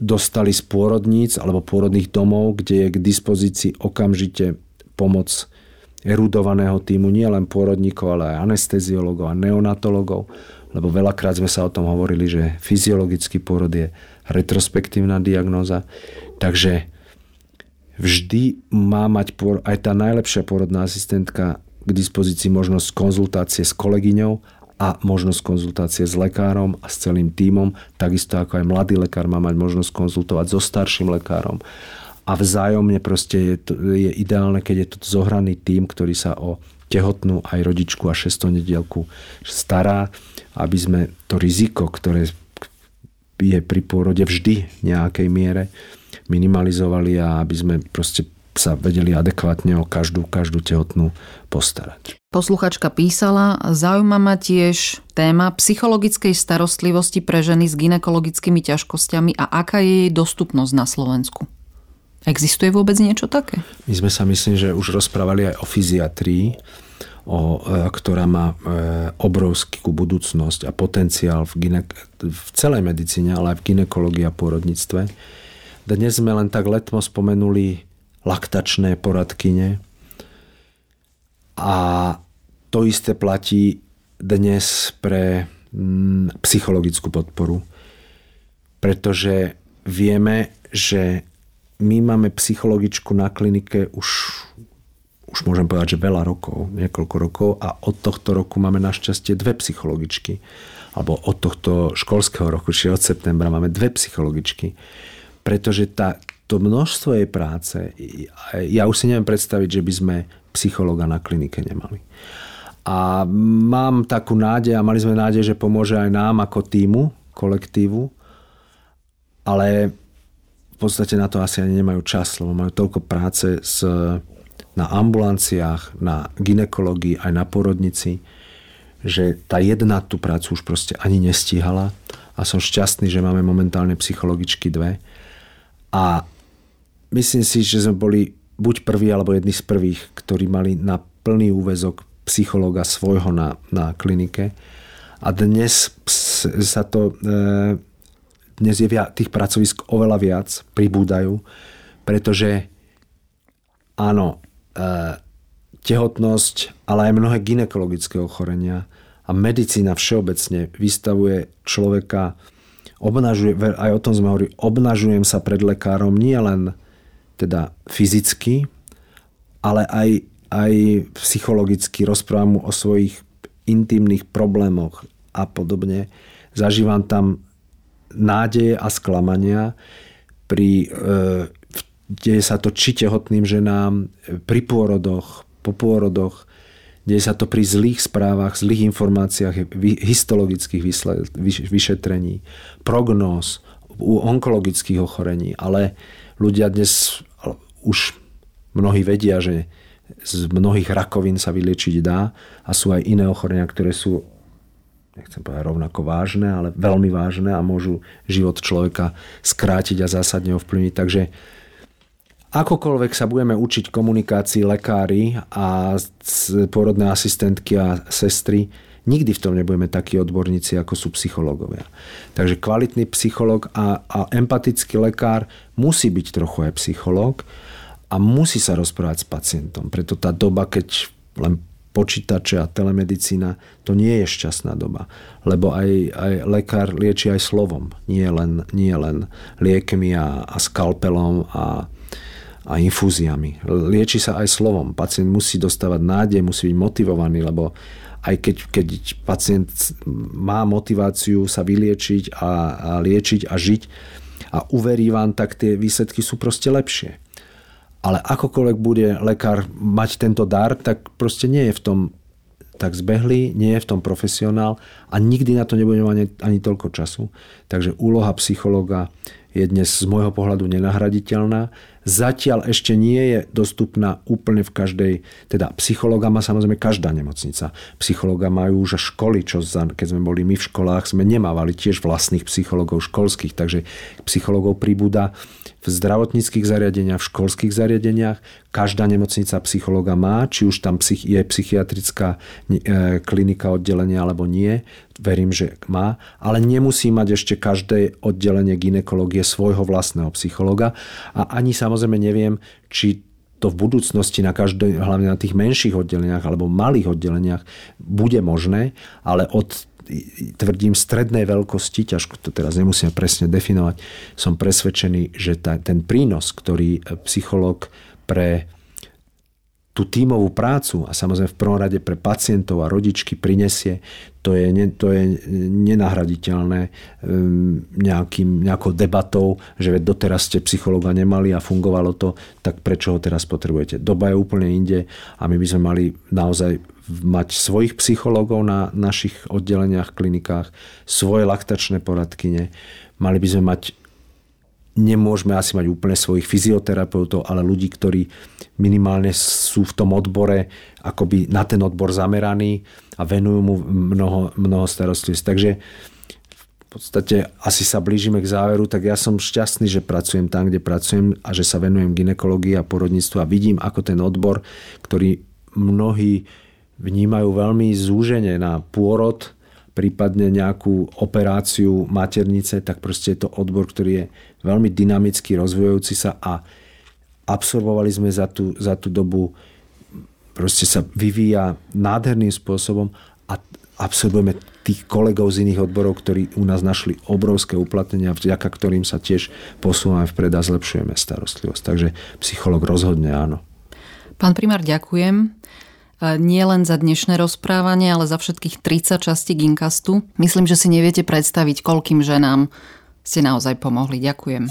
dostali z pôrodníc alebo pôrodných domov, kde je k dispozícii okamžite pomoc erudovaného týmu, nie len pôrodníkov, ale aj anesteziológov a neonatológov. Lebo veľakrát sme sa o tom hovorili, že fyziologický pôrod je retrospektívna diagnóza. Takže vždy má mať aj tá najlepšia pôrodná asistentka k dispozícii možnosť konzultácie s kolegyňou a možnosť konzultácie s lekárom a s celým tímom. Takisto ako aj mladý lekár má mať možnosť konzultovať so starším lekárom. A vzájomne proste je ideálne, keď je to zohraný tím, ktorý sa o tehotnú aj rodičku a šestonedielku stará, aby sme to riziko, ktoré je pri pôrode vždy v nejakej miere, minimalizovali a aby sme proste sa vedeli adekvátne o každú tehotnú postarať. Posluchačka písala, zaujíma ma tiež téma psychologickej starostlivosti pre ženy s gynekologickými ťažkosťami a aká je jej dostupnosť na Slovensku. Existuje vôbec niečo také? My sme sa, myslím, že už rozprávali aj o fyziatrii, ktorá má obrovskú budúcnosť a potenciál v celej medicíne, ale aj v gynekológii a pôrodníctve. Dnes sme len tak letmo spomenuli laktačné poradkyne a to isté platí dnes pre psychologickú podporu, pretože vieme, že my máme psychologičku na klinike už môžem povedať, že veľa rokov, niekoľko rokov a od tohto roku máme našťastie dve psychologičky. Alebo od tohto školského roku, či od septembra máme dve psychologičky. Pretože to množstvo jej práce, ja už si neviem predstaviť, že by sme psychologa na klinike nemali. A mám takú nádej, a mali sme nádej, že pomôže aj nám ako tímu, kolektívu, ale v podstate na to asi ani nemajú čas, lebo majú toľko práce na ambulanciách, na gynekológii, aj na porodnici, že tá jedna tú prácu už proste ani nestíhala a som šťastný, že máme momentálne psychologičky dve a myslím si, že sme boli buď prví alebo jedni z prvých, ktorí mali na plný úväzok psychologa svojho na klinike a dnes sa to... Dnes je tých pracovisk oveľa viac, pribúdajú, pretože áno, tehotnosť, ale aj mnohé gynekologické ochorenia a medicína všeobecne vystavuje človeka, aj o tom sme hovorili, obnažujem sa pred lekárom nie len teda fyzicky, ale aj psychologicky, rozprávam mu o svojich intimných problémoch a podobne. Zažívam tam nádeje a sklamania. Deje sa to či tehotným ženám, pri pôrodoch, po pôrodoch. Deje sa to pri zlých správach, zlých informáciách, histologických vyšetrení, prognóz, u onkologických ochorení. Ale ľudia dnes už mnohí vedia, že z mnohých rakovín sa vyliečiť dá a sú aj iné ochorenia, ktoré sú nechcem povedať rovnako vážne, ale veľmi vážne a môžu život človeka skrátiť a zásadne ovplyvniť. Takže akokoľvek sa budeme učiť komunikácii lekári a pôrodné asistentky a sestry, nikdy v tom nebudeme takí odborníci, ako sú psychológovia. Takže kvalitný psychológ a empatický lekár musí byť trochu aj psychológ a musí sa rozprávať s pacientom. Preto tá doba, keď len počítače a telemedicína, to nie je šťastná doba. Lebo aj lekár lieči aj slovom. Nie len liekmi a skalpelom a a infúziami. Lieči sa aj slovom. Pacient musí dostávať nádej, musí byť motivovaný, lebo aj keď pacient má motiváciu sa vyliečiť a liečiť a žiť a uverí vám, tak tie výsledky sú proste lepšie. Ale akokoľvek bude lekár mať tento dar, tak proste nie je v tom tak zbehlý, nie je v tom profesionál a nikdy na to nebude mať ani toľko času. Takže úloha psychologa je dnes z môjho pohľadu nenahraditeľná. Zatiaľ ešte nie je dostupná úplne v každej, teda psychologa má samozrejme každá nemocnica. Psychologa majú už školy, keď sme boli my v školách, sme nemávali tiež vlastných psychologov školských, takže psychologov pribúda v zdravotníckych zariadeniach, v školských zariadeniach. Každá nemocnica psychologa má, či už tam je psychiatrická klinika oddelenia alebo nie, verím, že má, ale nemusí mať ešte každé oddelenie gynekológie svojho vlastného psychologa a ani sa samozrejme neviem, či to v budúcnosti na každej, hlavne na tých menších oddeleniach alebo malých oddeleniach bude možné, ale tvrdím strednej veľkosti, ťažko to teraz nemusíme presne definovať, som presvedčený, že ten prínos, ktorý psychológ pre tú tímovú prácu a samozrejme v prvom rade pre pacientov a rodičky prinesie, to je nenahraditeľné nejakou debatou, že doteraz ste psychologa nemali a fungovalo to, tak prečo ho teraz potrebujete? Doba je úplne inde a my by sme mali naozaj mať svojich psychologov na našich oddeleniach, klinikách, svoje laktačné poradkyne, mali by sme mať. Nemôžeme asi mať úplne svojich fyzioterapeutov, ale ľudí, ktorí minimálne sú v tom odbore akoby na ten odbor zameraní a venujú mu mnoho starostlivosti. Takže v podstate asi sa blížime k záveru, tak ja som šťastný, že pracujem tam, kde pracujem a že sa venujem gynekológii a porodníctvu a vidím, ako ten odbor, ktorý mnohí vnímajú veľmi zúžene na pôrod, prípadne nejakú operáciu maternice, tak proste je to odbor, ktorý je veľmi dynamicky rozvíjajúci sa a absorbovali sme za tú dobu, proste sa vyvíja nádherným spôsobom a absorbujeme tých kolegov z iných odborov, ktorí u nás našli obrovské uplatnenia, vďaka ktorým sa tiež posúvame vpred a zlepšujeme starostlivosť. Takže psychológ rozhodne áno. Pán primár, ďakujem. Nie len za dnešné rozprávanie, ale za všetkých 30 častí Gyncastu. Myslím, že si neviete predstaviť, koľkým ženám ste naozaj pomohli. Ďakujem.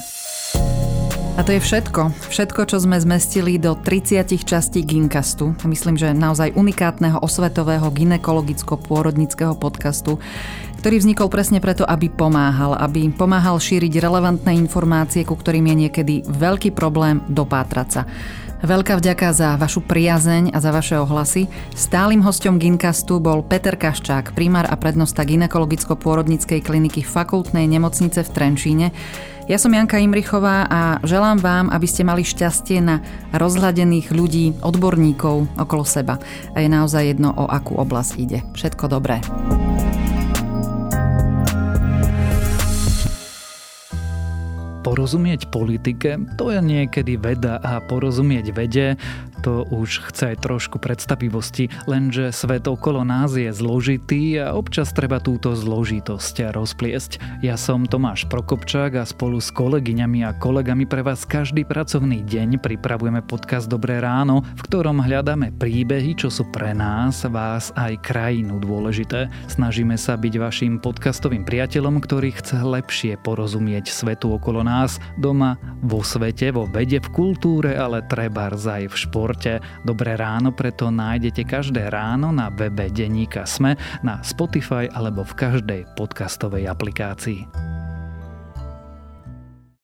A to je všetko. Všetko, čo sme zmestili do 30 častí Gyncastu. Myslím, že naozaj unikátneho osvetového gynekologicko-pôrodnického podcastu, ktorý vznikol presne preto, aby pomáhal šíriť relevantné informácie, ku ktorým je niekedy veľký problém dopátrať sa. Veľká vďaka za vašu priazeň a za vaše ohlasy. Stálym hosťom Gyncastu bol Peter Kaščák, primár a prednosta gynekologicko-pôrodnickej kliniky Fakultnej nemocnice v Trenčíne. Ja som Janka Imrichová a želám vám, aby ste mali šťastie na rozhľadených ľudí, odborníkov okolo seba. A je naozaj jedno, o akú oblasť ide. Všetko dobré. Porozumieť politike, to je niekedy veda a porozumieť vede, to už chce aj trošku predstavivosti, lenže svet okolo nás je zložitý a občas treba túto zložitosť rozpliesť. Ja som Tomáš Prokopčák a spolu s kolegyňami a kolegami pre vás každý pracovný deň pripravujeme podcast Dobré ráno, v ktorom hľadáme príbehy, čo sú pre nás, vás aj krajinu dôležité. Snažíme sa byť vašim podcastovým priateľom, ktorý chce lepšie porozumieť svetu okolo nás, doma, vo svete, vo vede, v kultúre, ale trebárs aj v športe. Dobré ráno preto nájdete každé ráno na webe denníka Sme, na Spotify alebo v každej podcastovej aplikácii.